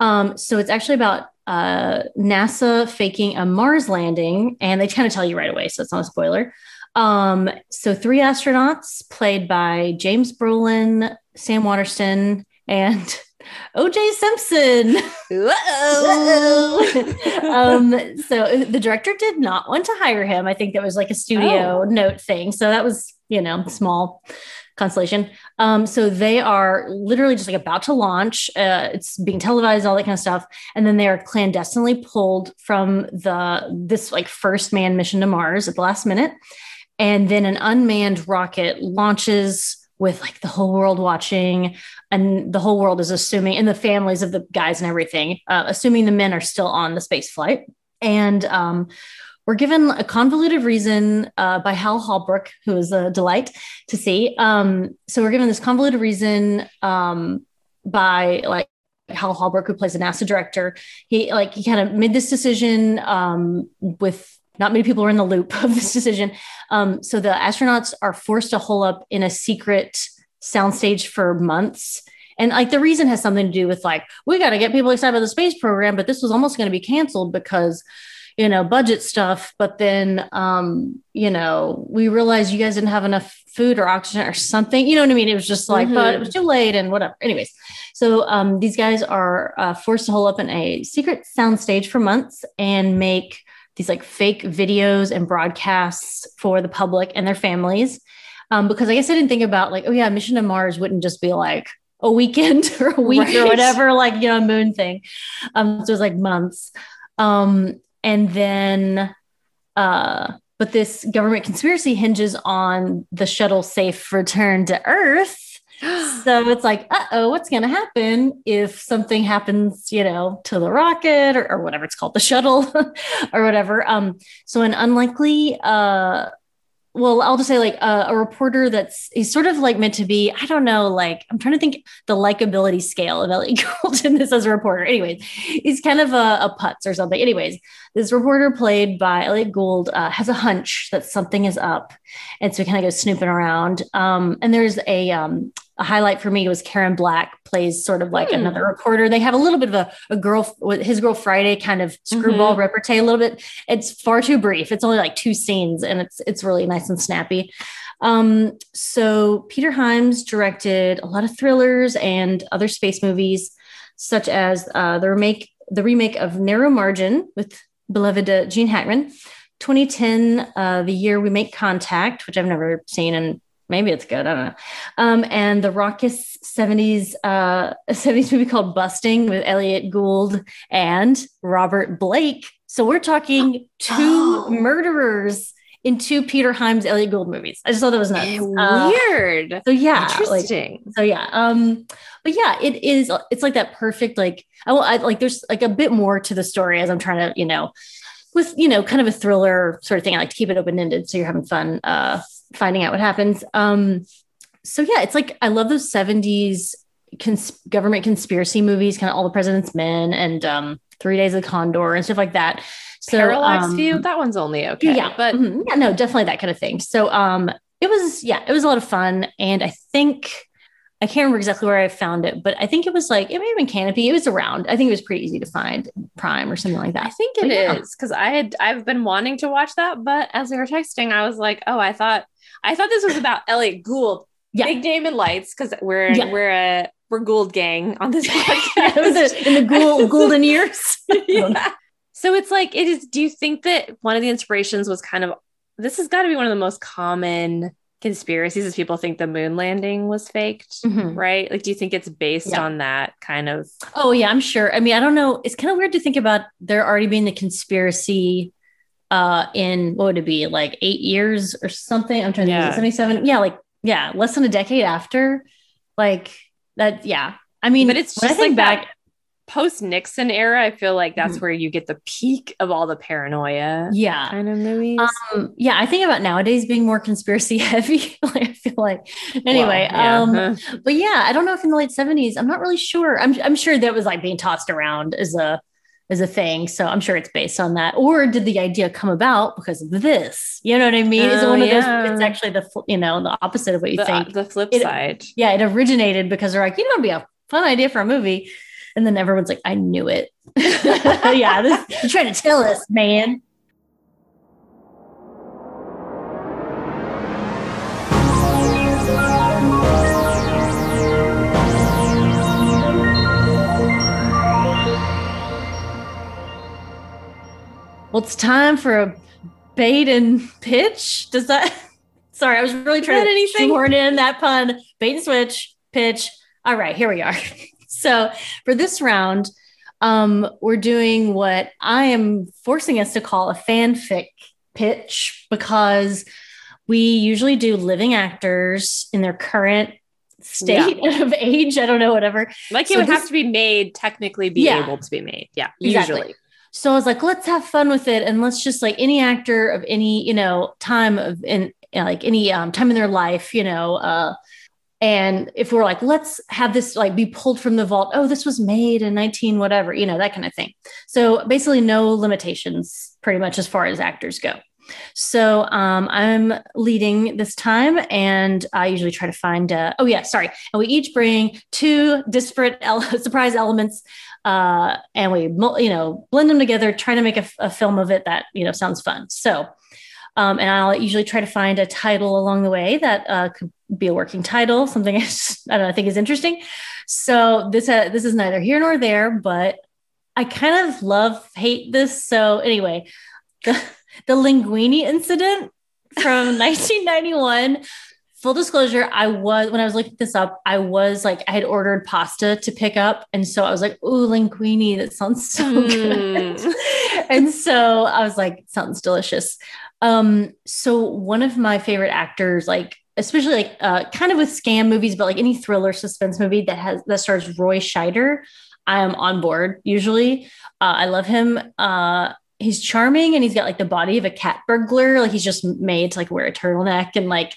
Um, so it's actually about Uh, NASA faking a Mars landing, and they kind of tell you right away, so it's not a spoiler. Um, so three astronauts played by James Brolin, Sam Waterston, and O J Simpson. Whoa! um, so the director did not want to hire him. I think that was like a studio oh. note thing. So that was, you know, small consolation. Um, so they are literally just like about to launch. Uh, it's being televised, all that kind of stuff. And then they are clandestinely pulled from the this like first manned mission to Mars at the last minute. And then an unmanned rocket launches with like the whole world watching, and the whole world is assuming, and the families of the guys and everything, uh, assuming the men are still on the space flight. And um, we're given a convoluted reason uh, by Hal Holbrook, who is a delight to see. Um, so we're given this convoluted reason um, by like Hal Holbrook, who plays a NASA director. He like he kind of made this decision um, with not many people were in the loop of this decision. Um, so the astronauts are forced to hole up in a secret soundstage for months. And like the reason has something to do with like, we got to get people excited about the space program, but this was almost going to be canceled because, you know, budget stuff, but then, um, you know, we realized you guys didn't have enough food or oxygen or something, you know what I mean? It was just like, mm-hmm. but it was too late and whatever. Anyways. So, um, these guys are uh, forced to hole up in a secret soundstage for months and make these like fake videos and broadcasts for the public and their families. Um, because I guess I didn't think about like, oh yeah, mission to Mars wouldn't just be like a weekend or a week right. or whatever, like, you know, moon thing. Um, so it was like months. Um, And then, uh, but this government conspiracy hinges on the shuttle safe return to Earth. So it's like, uh-oh, what's going to happen if something happens, you know, to the rocket or, or whatever it's called, the shuttle or whatever. Um, so an unlikely, uh, well, I'll just say like uh, a reporter that's, he's sort of like meant to be, I don't know, like, I'm trying to think the likability scale of Elliot Gould in this as a reporter. Anyways, he's kind of a, a putz or something. Anyways, this reporter played by Elliot Gould uh, has a hunch that something is up. And so he kind of goes snooping around. Um, and there's a, um, a highlight for me was Karen Black plays sort of like mm. another reporter. They have a little bit of a, a girl, his girl Friday kind of screwball mm-hmm. repartee a little bit. It's far too brief. It's only like two scenes and it's, it's really nice and snappy. Um, so Peter Hyams directed a lot of thrillers and other space movies, such as uh, the remake, the remake of Narrow Margin with beloved uh, Gene Hackman, twenty ten, uh, The Year We Make Contact, which I've never seen, and maybe it's good, I don't know. Um, and the raucous seventies uh, seventies movie called Busting with Elliot Gould and Robert Blake. So we're talking two oh. murderers in two Peter Hyams, Elliot Gould movies. I just thought that was nuts. Weird. Uh, so yeah. Interesting. Like, so yeah. Um, but yeah, it is, it's like that perfect, like, I will, I, like there's like a bit more to the story as I'm trying to, you know, with, you know, kind of a thriller sort of thing. I like to keep it open-ended. So you're having fun, uh, finding out what happens. Um, so yeah, it's like, I love those seventies cons- government conspiracy movies, kind of All the President's Men and um, Three Days of the Condor and stuff like that. So, Parallax um, View, that one's only okay. Yeah, but mm-hmm. yeah, no, definitely that kind of thing. So um, it was, yeah, it was a lot of fun. And I think, I can't remember exactly where I found it, but I think it was like, it may have been Canopy. It was around. I think it was pretty easy to find, Prime or something like that. I think it but, is because yeah. I had, I've been wanting to watch that. But as we were texting, I was like, oh, I thought, I thought this was about Elliot Gould. Yeah. Big name in lights because we're, yeah. we're a, we're Gould gang on this podcast. In the Gould, Goulden years. yeah. So it's like, it is, do you think that one of the inspirations was kind of, this has got to be one of the most common conspiracies is people think the moon landing was faked, mm-hmm. right? Like, do you think it's based yeah. on that kind of? Oh yeah, I'm sure. I mean, I don't know. It's kind of weird to think about there already being the conspiracy uh, in, what would it be? Like eight years or something. I'm trying to yeah. seventy-seven. Yeah. Like, yeah. Less than a decade after like that. Yeah. I mean, but it's just I think like back that- post Nixon era, I feel like that's mm-hmm. where you get the peak of all the paranoia. Yeah. Kind of movies. Um, yeah. I think about nowadays being more conspiracy heavy. I feel like anyway, well, yeah. um, but yeah, I don't know if in the late seventies, I'm not really sure. I'm I'm sure that was like being tossed around as a, as a thing. So I'm sure it's based on that. Or did the idea come about because of this, you know what I mean? Oh, it's one of yeah. those, it's actually the, you know, the opposite of what you the, think. The flip it, side. Yeah. It originated because they're like, you know, it'd be a fun idea for a movie. And then everyone's like, I knew it. yeah, this, you're trying to tell us, man. Well, it's time for a bait and pitch. Does that? Sorry, I was really trying to anything? shoehorn in that pun. Bait and switch, pitch. All right, here we are. So for this round, um, we're doing what I am forcing us to call a fanfic pitch because we usually do living actors in their current state yeah. of age. I don't know, whatever. Like so it would this, have to be made, technically be yeah, able to be made. Yeah, exactly. Usually. So I was like, let's have fun with it. And let's just like any actor of any, you know, time of in like any um, time in their life, you know, uh, and if we're like, let's have this like be pulled from the vault. Oh, this was made in nineteen, whatever, you know, that kind of thing. So basically no limitations pretty much as far as actors go. So um, I'm leading this time and I usually try to find, uh, oh yeah, sorry. And we each bring two disparate ele- surprise elements uh, and we, you know, blend them together, trying to make a, a film of it that, you know, sounds fun. So Um, and I'll usually try to find a title along the way that uh, could be a working title, something I, just, I don't know, I think is interesting. So this uh, this is neither here nor there, but I kind of love, hate this. So anyway, the, the Linguini incident from nineteen ninety-one. Full disclosure, I was, when I was looking this up, I was like, I had ordered pasta to pick up. And so I was like, ooh, linguine, that sounds so mm. good. And so I was like, sounds delicious. Um, so one of my favorite actors, like, especially like uh, kind of with scam movies, but like any thriller suspense movie that has, that stars Roy Scheider, I am on board usually. Uh, I love him. Uh, he's charming and he's got like the body of a cat burglar. Like he's just made to like wear a turtleneck and like,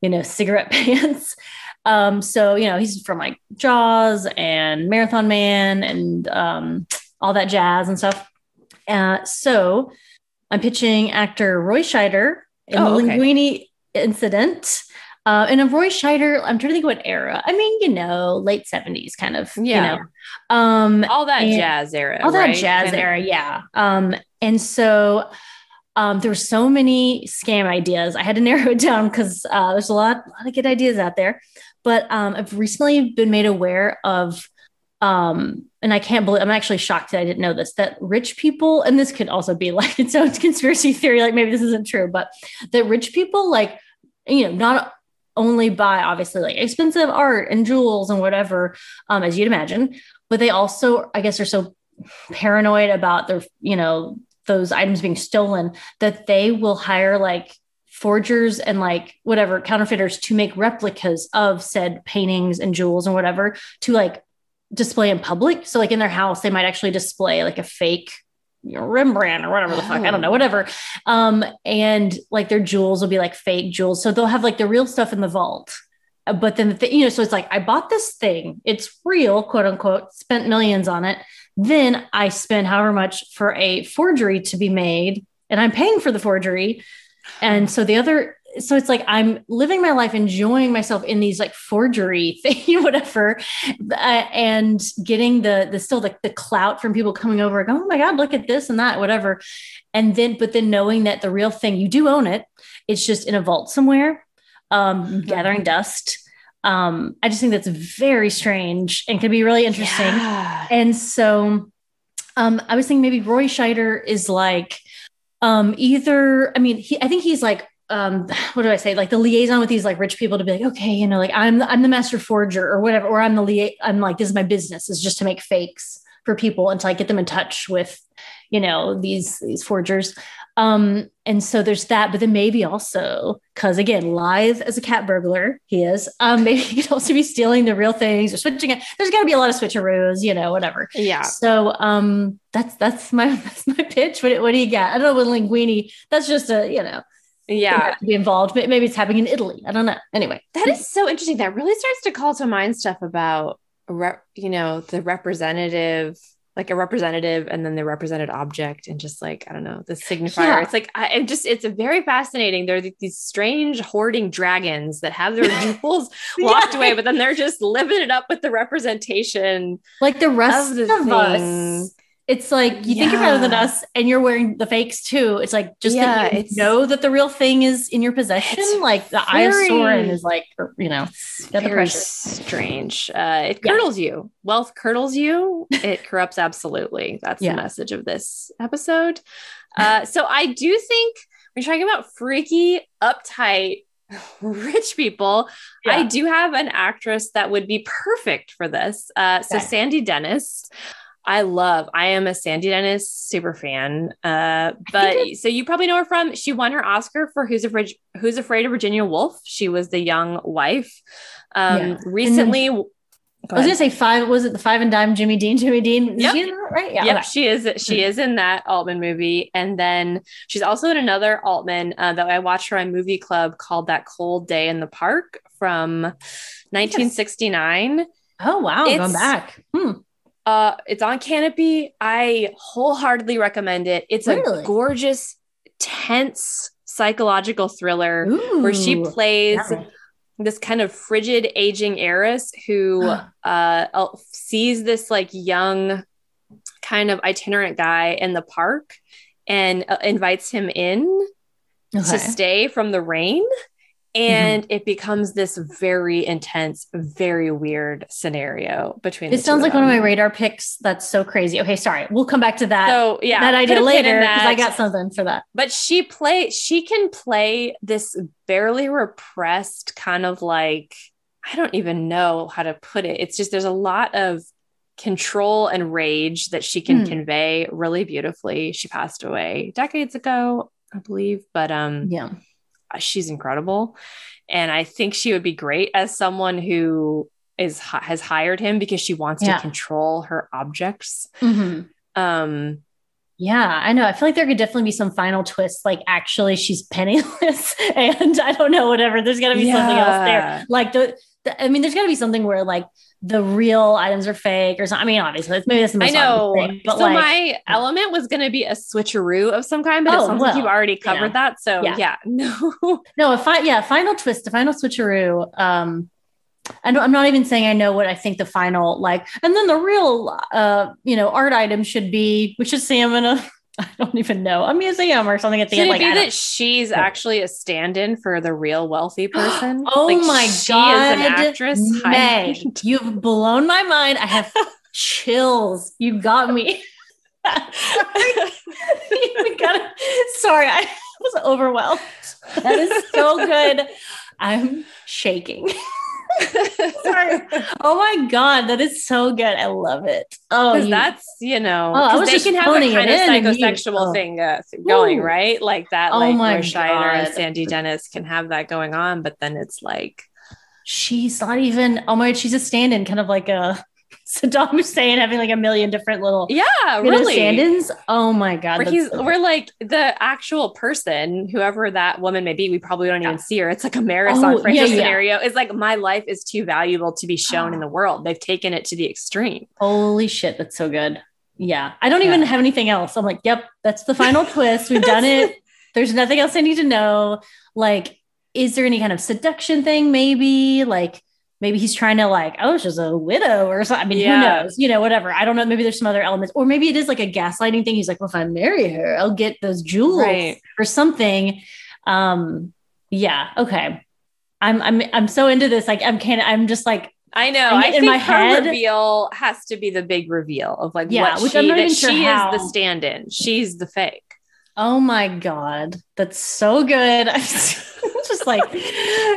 you know, cigarette pants. Um, so, you know, he's from like Jaws and Marathon Man and um, all that jazz and stuff. Uh, so I'm pitching actor Roy Scheider in oh, the okay. Linguini incident. Uh, and of Roy Scheider, I'm trying to think what era. I mean, you know, late seventies kind of, yeah. you know. Um, all that jazz era. All right? that jazz kinda. era, yeah. Um, and so... Um, there were so many scam ideas. I had to narrow it down because uh, there's a lot, a lot of good ideas out there. But um, I've recently been made aware of, um, and I can't believe, I'm actually shocked that I didn't know this, that rich people, and this could also be like its own conspiracy theory, like maybe this isn't true, but that rich people like, you know, not only buy obviously like expensive art and jewels and whatever, um, as you'd imagine, but they also, I guess, are so paranoid about their, you know, those items being stolen that they will hire like forgers and like whatever counterfeiters to make replicas of said paintings and jewels and whatever to like display in public. So like in their house, they might actually display like a fake, you know, Rembrandt or whatever the fuck, I don't know, whatever. Um, and like their jewels will be like fake jewels. So they'll have like the real stuff in the vault But then, the th- you know, so it's like, I bought this thing. It's real, quote unquote, spent millions on it. Then I spent however much for a forgery to be made, and I'm paying for the forgery. And so the other, so it's like, I'm living my life, enjoying myself in these like forgery thing, whatever, uh, and getting the, the still the, the clout from people coming over, like, oh my God, look at this and that, whatever. And then, but then knowing that the real thing, you do own it. It's just in a vault somewhere. Um, gathering dust. Um, I just think that's very strange and can be really interesting. Yeah. And so um, I was thinking maybe Roy Scheider is like um, either, I mean, he, I think he's like, um, what do I say? Like the liaison with these like rich people to be like, okay, you know, like I'm, I'm the master forger or whatever, or I'm the lia- I'm like, this is my business, is just to make fakes for people until I get them in touch with, you know, these, these forgers. Um, and so there's that, but then maybe also, cause again, live as a cat burglar, he is, um, maybe he could also be stealing the real things or switching it. There's gotta be a lot of switcheroos, you know, whatever. Yeah. So, um, that's, that's my, that's my pitch. What, what do you got? I don't know with linguini. That's just a, you know, yeah, to be involved, but maybe it's happening in Italy. I don't know. Anyway, that is so interesting. That really starts to call to mind stuff about, rep, you know, the representative, like a representative and then the represented object and just like, I don't know, the signifier. Yeah. It's like, I it just, it's a very fascinating. There are these strange hoarding dragons that have their jewels locked yeah. away, but then they're just living it up with the representation. Like the rest of, the of us. It's like, you yeah. think you're better than us and you're wearing the fakes too. It's like, just yeah, that you know that the real thing is in your possession. Like the very, Eye of Sauron is like, you know, that's very strange. Uh, it curdles yeah. you. Wealth curdles you. It corrupts absolutely. That's yeah. the message of this episode. Uh, so I do think when you're talking about freaky, uptight, rich people, yeah. I do have an actress that would be perfect for this. Uh, so okay. Sandy Dennis. I love, I am a Sandy Dennis super fan. Uh, but so you probably know her from, she won her Oscar for Who's Afraid, Who's Afraid of Virginia Woolf. She was the young wife. Um, yeah. Recently. Then, go I was going to say five, was it the Five and Dime Jimmy Dean, Jimmy Dean? Yep. Is she in that, right? Yeah. Yep, okay. She is, she is in that Altman movie. And then she's also in another Altman uh, that I watched her on Movie Club called That Cold Day in the Park from nineteen sixty-nine. Oh, wow. It's, going back. Hmm. Uh, it's on Canopy. I wholeheartedly recommend it. It's really? a gorgeous, tense psychological thriller Ooh, where she plays yeah. this kind of frigid aging heiress who huh. uh, sees this like young kind of itinerant guy in the park and uh, invites him in okay. to stay from the rain. And mm-hmm. it becomes this very intense, very weird scenario between. It sounds like one of my radar picks. That's so crazy. Okay, sorry. We'll come back to that. So yeah, that idea later because I got something for that. But she play. She can play this barely repressed kind of like, I don't even know how to put it. It's just there's a lot of control and rage that she can mm. convey really beautifully. She passed away decades ago, I believe. But um, yeah. she's incredible. And I think she would be great as someone who is, has hired him because she wants yeah. to control her objects. Mm-hmm. Um, yeah, I know. I feel like there could definitely be some final twist. Like actually she's penniless and I don't know, whatever, there's gotta be yeah. something else there. Like the, the, I mean, there's gotta be something where like the real items are fake or something. I mean, obviously maybe that's the most I know. Thing, but so like, my element was going to be a switcheroo of some kind, but oh, it sounds well, like you've already covered you know. that. So yeah, yeah. no, no. If I, yeah, final twist, the final switcheroo, um, I don't, I'm not even saying I know what I think the final, like, and then the real, uh, you know, art item should be, we should see him in a, I don't even know, a museum or something at the Should end. Like, it be I that she's actually a stand-in for the real wealthy person? oh like, my she God. She is an actress. May, you've blown my mind. I have chills. You got me. Sorry. you gotta, sorry, I was overwhelmed. That is so good. I'm shaking. Sorry. Oh my God, that is so good. I love it. Oh, you, that's you know, oh, I was they just can have a kind of psychosexual you, thing uh, going, ooh. right? Like that. Oh like my Scheider and Sandy Dennis can have that going on, but then it's like she's not even. Oh my, she's a stand-in, kind of like a Saddam Hussein having like a million different little yeah really stand-ins. Oh my god, where he's, so we're like the actual person, whoever that woman may be, we probably don't yeah. even see her. It's like a Maris on oh, French yeah, scenario yeah. It's like, my life is too valuable to be shown oh. in the world. They've taken it to the extreme. Holy shit, that's so good. Yeah, I don't yeah. even have anything else. I'm like, yep, that's the final twist. We've done it. There's nothing else I need to know. Like, is there any kind of seduction thing? Maybe like, maybe he's trying to like, oh, she's a widow or something. I mean, yeah. who knows? You know, whatever. I don't know. Maybe there's some other elements, or maybe it is like a gaslighting thing. He's like, well, if I marry her, I'll get those jewels right. or something. Um, yeah. Okay. I'm, I'm, I'm so into this. Like, I'm kind of, I'm just like, I know. I think my her head. reveal has to be the big reveal of like, yeah, what which she, I'm not even sure she how. is the stand-in. She's the fake. Oh my god, that's so good. I'm just like,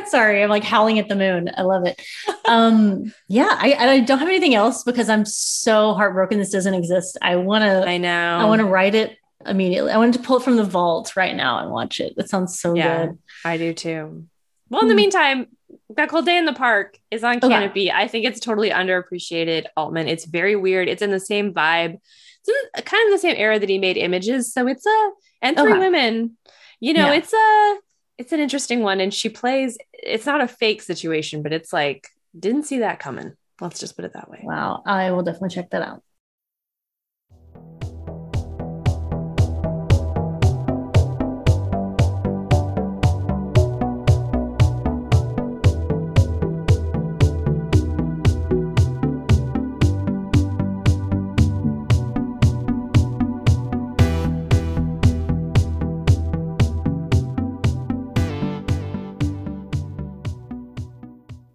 sorry, I'm like howling at the moon. I love it. Um, yeah, I, I don't have anything else because I'm so heartbroken this doesn't exist. I want to, I know, I want to write it immediately. I wanted to pull it from the vault right now and watch it. That sounds so yeah, good. I do too. Well, in the meantime, That Cold Day in the Park is on Canopy. Okay. I think it's totally underappreciated, Altman. It's very weird. It's in the same vibe. It's kind of the same era that he made Images. So it's a, and Three okay. Women, you know, yeah. it's a, it's an interesting one. And she plays, it's not a fake situation, but it's like, didn't see that coming. Let's just put it that way. Wow. I will definitely check that out.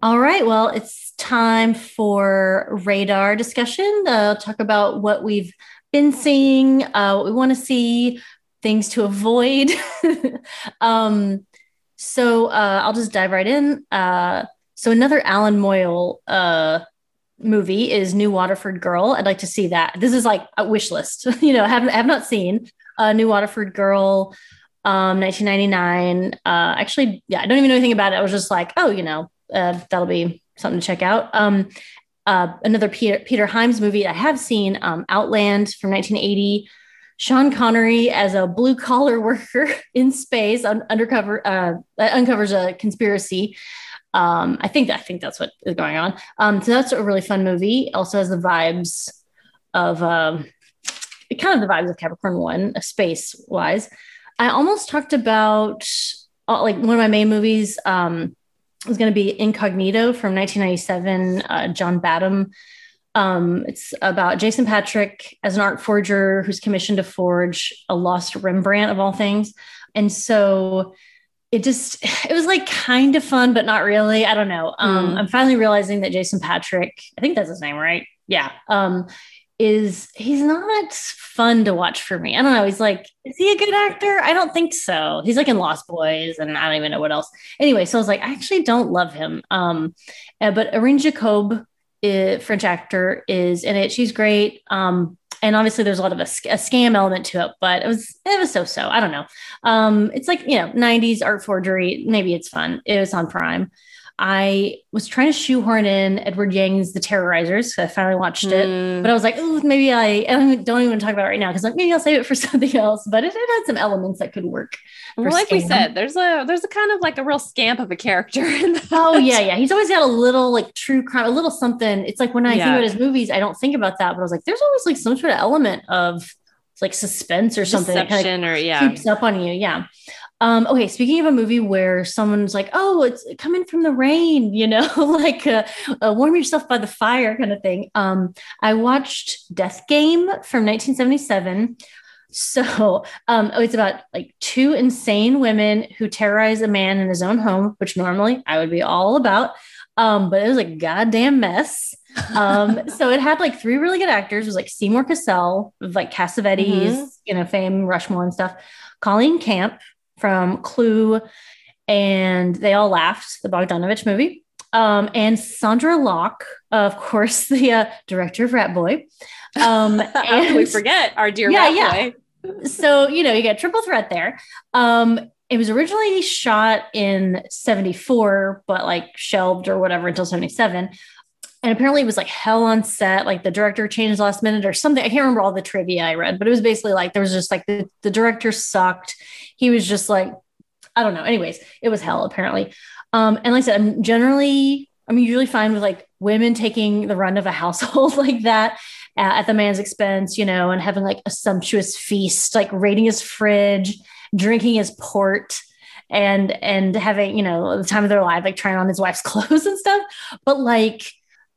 All right, well, it's time for radar discussion. Uh, talk about what we've been seeing, uh, what we want to see, things to avoid. um, so uh, I'll just dive right in. Uh, so another Alan Moyle uh, movie is New Waterford Girl. I'd like to see that. This is like a wish list. you know, I haven't, I have not seen uh, New Waterford Girl, um, nineteen ninety-nine. Uh, actually, yeah, I don't even know anything about it. I was just like, oh, you know, Uh, that'll be something to check out. Um, uh, another Peter, Peter Hyams movie I have seen, um, Outland from nineteen eighty. Sean Connery as a blue collar worker in space un- undercover uh, uncovers a conspiracy. Um, I think I think that's what is going on. Um, so that's a really fun movie. Also has the vibes of um, kind of the vibes of Capricorn One, space wise. I almost talked about uh, like one of my main movies. Um, It's going to be Incognito from nineteen ninety-seven, uh, John Badham. Um, it's about Jason Patrick as an art forger who's commissioned to forge a lost Rembrandt of all things. And so it just, it was like kind of fun, but not really. I don't know. Um, mm. I'm finally realizing that Jason Patrick, I think that's his name, right? Yeah. Um, is he's not fun to watch for me. I don't know. He's like, is he a good actor? I don't think so. He's like in Lost Boys and I don't even know what else. Anyway, so I was like, I actually don't love him. Um, but Irene Jacob, uh, French actor, is in it. She's great. Um, and obviously there's a lot of a, a scam element to it, but it was, it was so-so. I don't know. Um, it's like, you know, nineties art forgery. Maybe it's fun. It was on Prime. I was trying to shoehorn in Edward Yang's The Terrorizers. So I finally watched it, mm. but I was like, oh, maybe I, I don't even talk about it right now. Cause like, maybe I'll save it for something else, but it, it had some elements that could work. Well, like scam. We said, there's a, there's a kind of like a real scamp of a character. In that. Oh yeah. Yeah. He's always got a little like true crime, a little something. It's like when I yeah. think about his movies, I don't think about that, but I was like, there's always like some sort of element of like suspense or something. Deception that kind of or yeah. keeps up on you. Yeah. Um, okay, speaking of a movie where someone's like, oh, it's coming from the rain, you know, like uh, uh, warm yourself by the fire kind of thing. Um, I watched Death Game from nineteen seventy-seven. So um, it's about like two insane women who terrorize a man in his own home, which normally I would be all about. Um, but it was a goddamn mess. um, so it had like three really good actors. It was like Seymour Cassell, like Cassavetes, mm-hmm. you know, fame, Rushmore and stuff. Colleen Camp from Clue and They All Laughed, the Bogdanovich movie, um, and Sandra Locke, of course, the uh, director of Rat Boy. Um, and, How can we forget our dear yeah, Rat yeah. Boy? So, you know, you get triple threat there. Um, it was originally shot in seventy-four, but like shelved or whatever until seventy-seven. And apparently it was like hell on set. Like the director changed last minute or something. I can't remember all the trivia I read, but it was basically like, there was just like the, the director sucked. He was just like, I don't know. Anyways, it was hell apparently. Um, and like I said, I'm generally, I'm usually fine with like women taking the run of a household like that uh, at the man's expense, you know, and having like a sumptuous feast, like raiding his fridge, drinking his port, and, and having, you know, the time of their life, like trying on his wife's clothes and stuff. But like,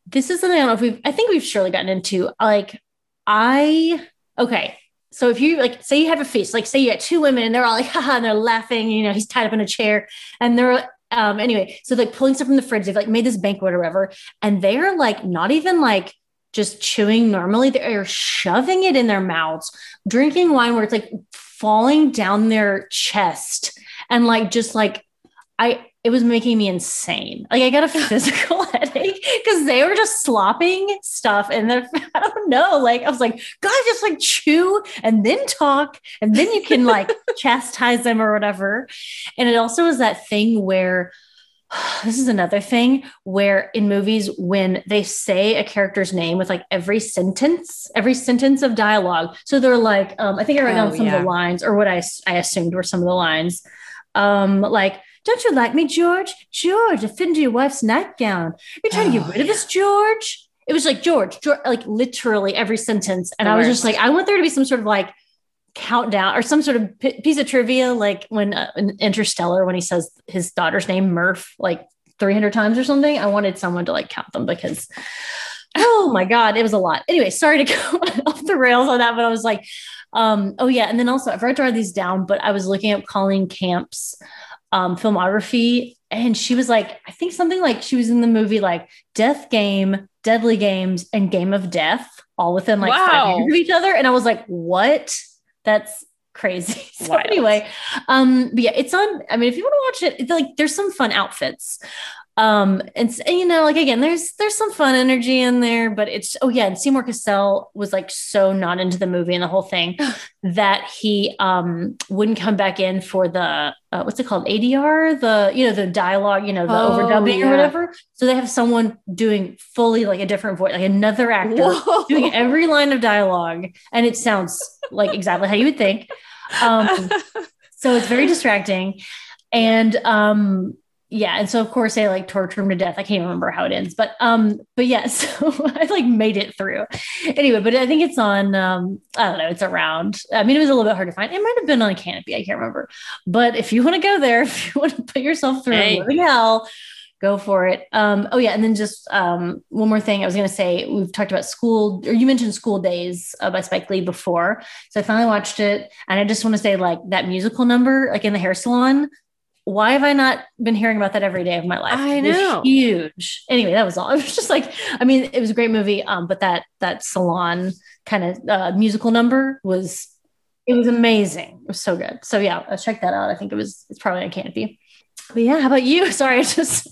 this is something I don't know if we've, I think we've surely gotten into. Like I, okay. So if you like, say you have a feast, like say you got two women and they're all like, haha, and they're laughing, you know, he's tied up in a chair and they're, um, anyway, so like pulling stuff from the fridge, they've like made this banquet or whatever. And they are like, not even like just chewing normally. They are shoving it in their mouths, drinking wine where it's like falling down their chest. And like, just like, I, it was making me insane. Like I got a physical headache because they were just slopping stuff. And I don't know, like, I was like, God, just like chew and then talk. And then you can like chastise them or whatever. And it also is that thing where, this is another thing where in movies, when they say a character's name with like every sentence, every sentence of dialogue. So they're like, um, I think I wrote oh, down some yeah. of the lines or what I, I assumed were some of the lines. Um, like, don't you like me, George? George, offend your wife's nightgown. You're trying oh, to get rid yeah. of us, George. It was like George, George, like literally every sentence. And the I was worst. just like, I want there to be some sort of like countdown or some sort of p- piece of trivia. Like when uh, in Interstellar, when he says his daughter's name, Murph, like three hundred times or something, I wanted someone to like count them because, oh my God, it was a lot. Anyway, sorry to go off the rails on that, but I was like, um, oh yeah. And then also I've tried to write these down, but I was looking up Colleen Camp's Um, filmography. And she was like, I think something like she was in the movie, like Death Game, Deadly Games, and Game of Death, all within like wow. five years of each other. And I was like, what? That's crazy. So Wild. anyway, um, but yeah, it's on, I mean, if you want to watch it, it's like, there's some fun outfits. Um, and, and, you know, like, again, there's, there's some fun energy in there, but it's, oh yeah. And Seymour Cassell was like, so not into the movie and the whole thing that he, um, wouldn't come back in for the, uh, what's it called? A D R, the, you know, the dialogue, you know, the oh, overdubbing yeah. or whatever. So they have someone doing fully like a different voice, like another actor Whoa. doing every line of dialogue. And it sounds like exactly how you would think. Um, so it's very distracting. And, um, yeah. And so of course they like torture him to death. I can't remember how it ends, but, um, but yeah, so I like made it through anyway, but I think it's on, um, I don't know. It's around, I mean, it was a little bit hard to find. It might've been on Canopy. I can't remember, but if you want to go there, if you want to put yourself through hey. living hell, go for it. Um, oh yeah. And then just, um, one more thing I was going to say, we've talked about school or you mentioned School Days uh, by Spike Lee before. So I finally watched it. And I just want to say like that musical number, like in the hair salon, why have I not been hearing about that every day of my life? I know. Huge. Anyway, that was all. It was just like, I mean, it was a great movie. Um, but that, that salon kind of uh, musical number was, it was amazing. It was so good. So yeah, I'll check that out. I think it was, it's probably on Canopy. But yeah, how about you? Sorry. I just,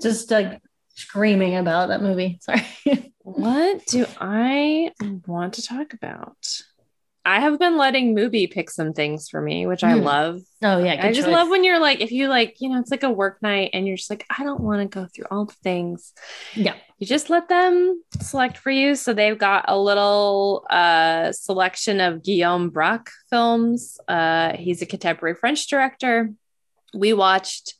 just uh, screaming about that movie. Sorry. What do I want to talk about? I have been letting Mubi pick some things for me, which I mm. love. Oh yeah. I just choice. love when you're like, if you like, you know, it's like a work night and you're just like, I don't want to go through all the things. Yeah. You just let them select for you. So they've got a little, uh, selection of Guillaume Broc films. Uh, he's a contemporary French director. We watched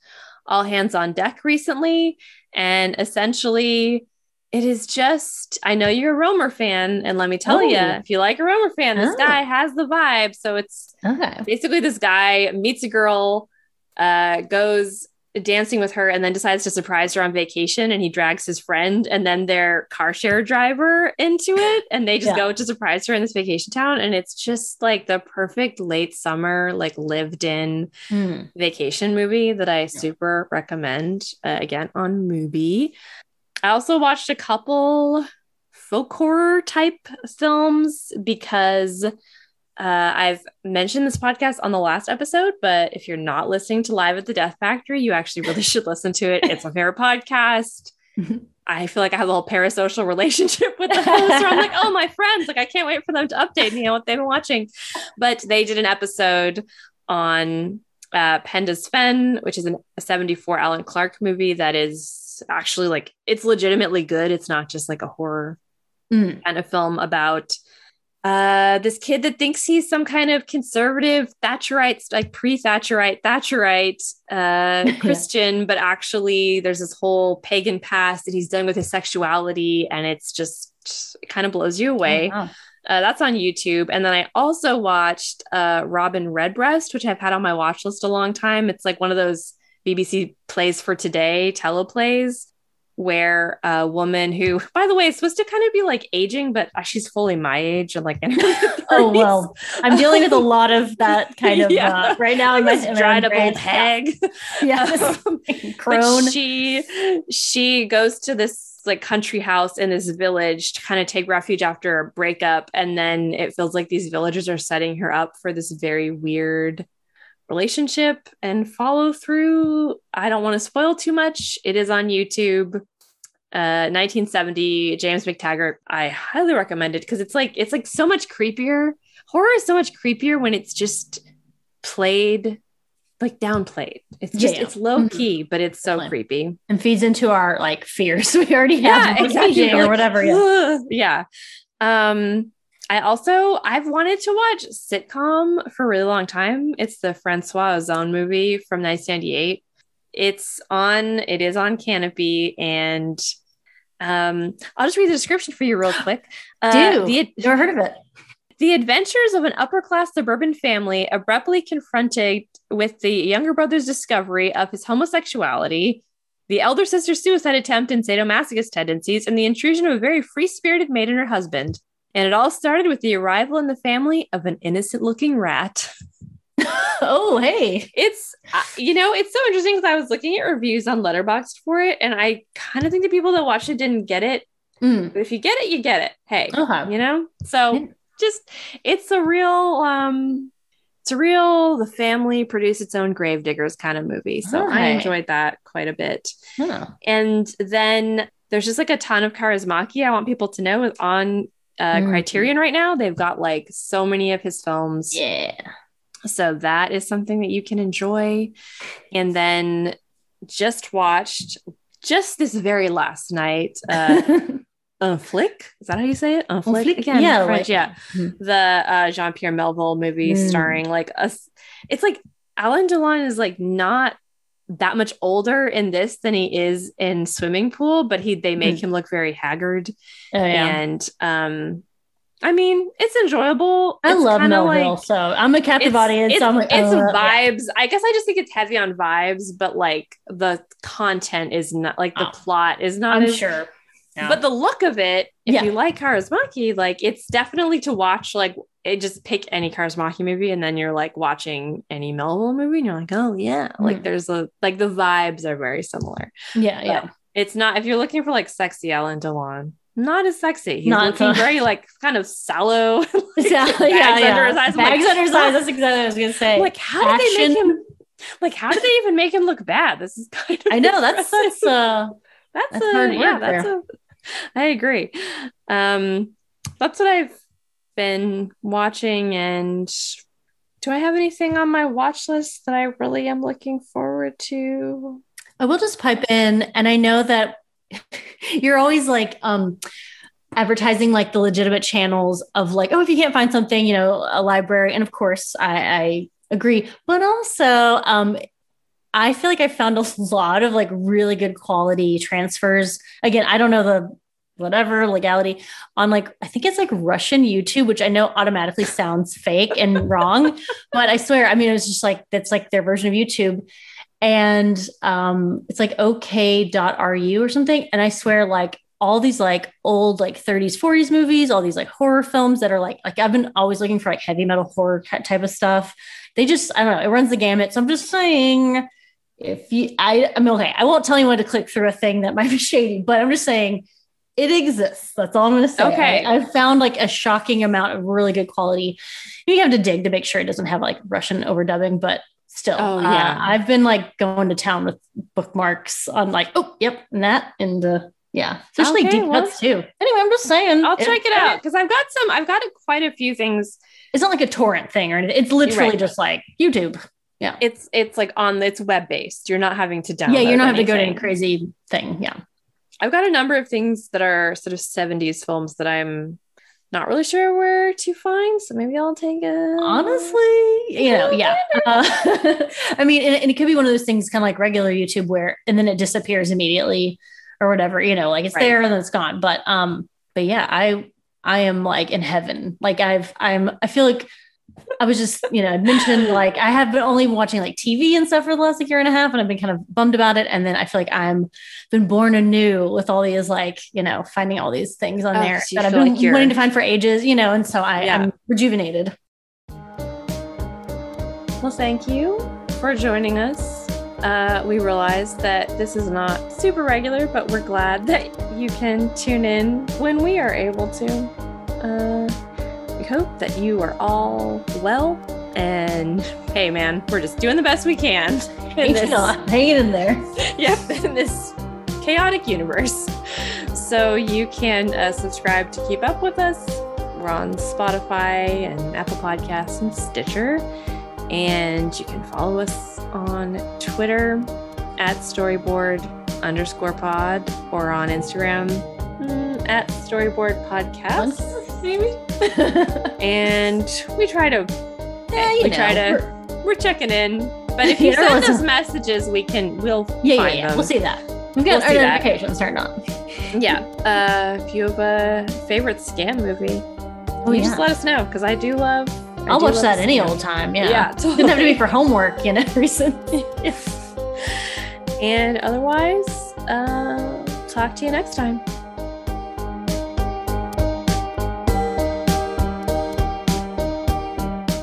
All Hands on Deck recently. And essentially, it is just, I know you're a Romer fan, and let me tell you, oh. if you like a Romer fan, this oh. guy has the vibe. So it's okay. basically this guy meets a girl, uh, goes dancing with her, and then decides to surprise her on vacation, and he drags his friend and then their car share driver into it, and they just yeah. go to surprise her in this vacation town, and it's just like the perfect late summer, like lived in mm. vacation movie that I yeah. super recommend, uh, again, on Mubi. I also watched a couple folk horror type films because uh, I've mentioned this podcast on the last episode, but if you're not listening to Live at the Death Factory, you actually really should listen to it. It's my favorite podcast. Mm-hmm. I feel like I have a whole parasocial relationship with the host where I'm like, oh, my friends, like I can't wait for them to update me on what they've been watching. But they did an episode on uh, Penda's Fen, which is an, a seventy-four Alan Clark movie that is it's actually like, it's legitimately good. It's not just like a horror mm. kind of film about uh, this kid that thinks he's some kind of conservative Thatcherite, like pre-Thatcherite Thatcherite uh, Christian, yeah. but actually there's this whole pagan past that he's done with his sexuality. And it's just, it kind of blows you away. Oh, wow. Uh, that's on YouTube. And then I also watched uh, Robin Redbreast, which I've had on my watch list a long time. It's like one of those B B C Plays for Today teleplays where a woman who, by the way, is supposed to kind of be like aging, but she's fully my age and like, oh, well, I'm dealing with a lot of that kind of yeah. uh, right now. In my dried up old hag. Yeah. Um, crone. She, she goes to this like country house in this village to kind of take refuge after a breakup. And then it feels like these villagers are setting her up for this very weird relationship and follow through. I don't want to spoil too much. It is on YouTube. Uh, nineteen seventy, James McTaggart. I highly recommend it because it's like, it's like so much creepier. Horror is so much creepier when it's just played, like downplayed. It's just, yeah. it's low key, mm-hmm. but it's so Excellent. creepy. And feeds into our like fears we already have. Yeah, exactly. Or like, whatever. Yeah. yeah. Um, I also, I've wanted to watch Sitcom for a really long time. It's the Francois Ozon movie from nineteen ninety-eight. It's on, it is on Canopy, and um, I'll just read the description for you real quick. Uh, Do. The, Never heard of it. The adventures of an upper-class suburban family abruptly confronted with the younger brother's discovery of his homosexuality, the elder sister's suicide attempt and sadomasochist tendencies, and the intrusion of a very free-spirited maid and her husband. And it all started with the arrival in the family of an innocent-looking rat. Oh, hey. It's, uh, you know, it's so interesting because I was looking at reviews on Letterboxd for it, and I kind of think the people that watched it didn't get it. Mm. But if you get it, you get it. Hey, uh-huh. you know? So yeah. just, it's a real, um, it's a real, the family produced its own Gravediggers kind of movie. So all right. I enjoyed that quite a bit. Huh. And then there's just like a ton of Kaurismäki I want people to know is on Uh, mm-hmm. Criterion right now. They've got like so many of his films. Yeah. So that is something that you can enjoy. And then just watched just this very last night. Uh, a flick. Is that how you say it? A flick? flick again. Yeah. French, like, yeah. Mm-hmm. The uh, Jean-Pierre Melville movie mm. starring like us. It's like Alan Delon is like not that much older in this than he is in Swimming Pool, but he they make mm. him look very haggard. Oh, yeah. And um I mean, it's enjoyable. I it's love Melville, like, so I'm a captive it's, audience. It's, so I'm like, it's oh, vibes. Yeah. I guess I just think it's heavy on vibes, but like the content is not like the oh, plot is not. I'm as, sure, yeah. but the look of it. If yeah. you like Kaurismäki, like it's definitely to watch. Like it just pick any Kaurismäki movie, and then you're like watching any Melville movie, and you're like, oh yeah, mm-hmm. like there's a like the vibes are very similar. Yeah, but yeah. It's not if you're looking for like sexy Alan Delon. Not as sexy. He's Not looking fun. very like kind of sallow. like, yeah, bags yeah. under his eyes. Bags like, under his eyes. That's exactly what I was gonna say. Like how Action. did they make him? Like how did they even make him look bad? This is kind of. I know that's that's uh that's, that's a yeah that's there. a. I agree. Um, that's what I've been watching. And do I have anything on my watch list that I really am looking forward to? I will just pipe in, and I know that. You're always like um advertising like the legitimate channels of like, oh, if you can't find something, you know, a library. And of course I, I agree, but also um I feel like I found a lot of like really good quality transfers. Again, I don't know the whatever legality on like, I think it's like Russian YouTube, which I know automatically sounds fake and wrong, but I swear, I mean, it was just like, that's like their version of YouTube. And um, it's like okay dot r u or something. And I swear, like all these like old like thirties, forties movies, all these like horror films that are like like I've been always looking for like heavy metal horror type of stuff. They just I don't know, it runs the gamut. So I'm just saying, if you I I mean, okay, I won't tell anyone to click through a thing that might be shady, but I'm just saying it exists. That's all I'm going to say. Okay. I, I found like a shocking amount of really good quality. You have to dig to make sure it doesn't have like Russian overdubbing, but. Still, oh, yeah. uh, I've been like going to town with bookmarks on like, oh, yep, and that, and uh, yeah, especially okay, deep well, cuts too. Anyway, I'm just saying, I'll it, check it out because I've got some, I've got a, quite a few things. It's not like a torrent thing or anything. It's literally right. just like YouTube. Yeah. It's, it's like on, it's web-based. You're not having to download Yeah, you're not anything. having to go to any crazy thing. Yeah. I've got a number of things that are sort of seventies films that I'm not really sure where to find. So maybe I'll take it. Honestly, you know, yeah. Uh, I mean, and, and it could be one of those things kind of like regular YouTube where, and then it disappears immediately or whatever, you know, like it's right. there and then it's gone. But, um, but yeah, I, I am like in heaven. Like I've, I'm, I feel like I was just, you know, I mentioned like I have been only watching like T V and stuff for the last like year and a half, and I've been kind of bummed about it. And then I feel like I'm been born anew with all these like, you know, finding all these things on oh, there that I've been like wanting to find for ages, you know, and so I am yeah. rejuvenated. Well, thank you for joining us. Uh, we realize that this is not super regular, but we're glad that you can tune in when we are able to. Uh, We hope that you are all well, and hey man, we're just doing the best we can in this, hanging in there. Yep, in this chaotic universe. So you can uh, subscribe to keep up with us. We're on Spotify and Apple Podcasts and Stitcher, and you can follow us on Twitter at Storyboard underscore pod, or on Instagram mm, at Storyboard Podcast. One. Maybe. And we try to yeah, you we know, try to we're, we're checking in, but if you send us messages we can we'll yeah, find yeah, yeah. them. We'll see that we've got we'll our notifications turned on. Yeah uh if you have a favorite scam movie, oh, you yeah. just let us know, because I do love I I'll do watch love that any scam. Old time yeah, yeah totally. It doesn't have to be for homework, you know, reason. And otherwise uh talk to you next time.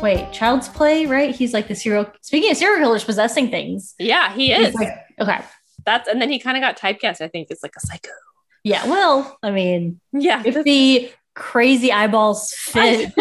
Wait, Child's Play, right? He's like the serial. Speaking of serial killers possessing things. Yeah, he is. Like, okay. That's, and then he kind of got typecast, I think. It's like a psycho. Yeah, well, I mean, yeah. If the crazy eyeballs fit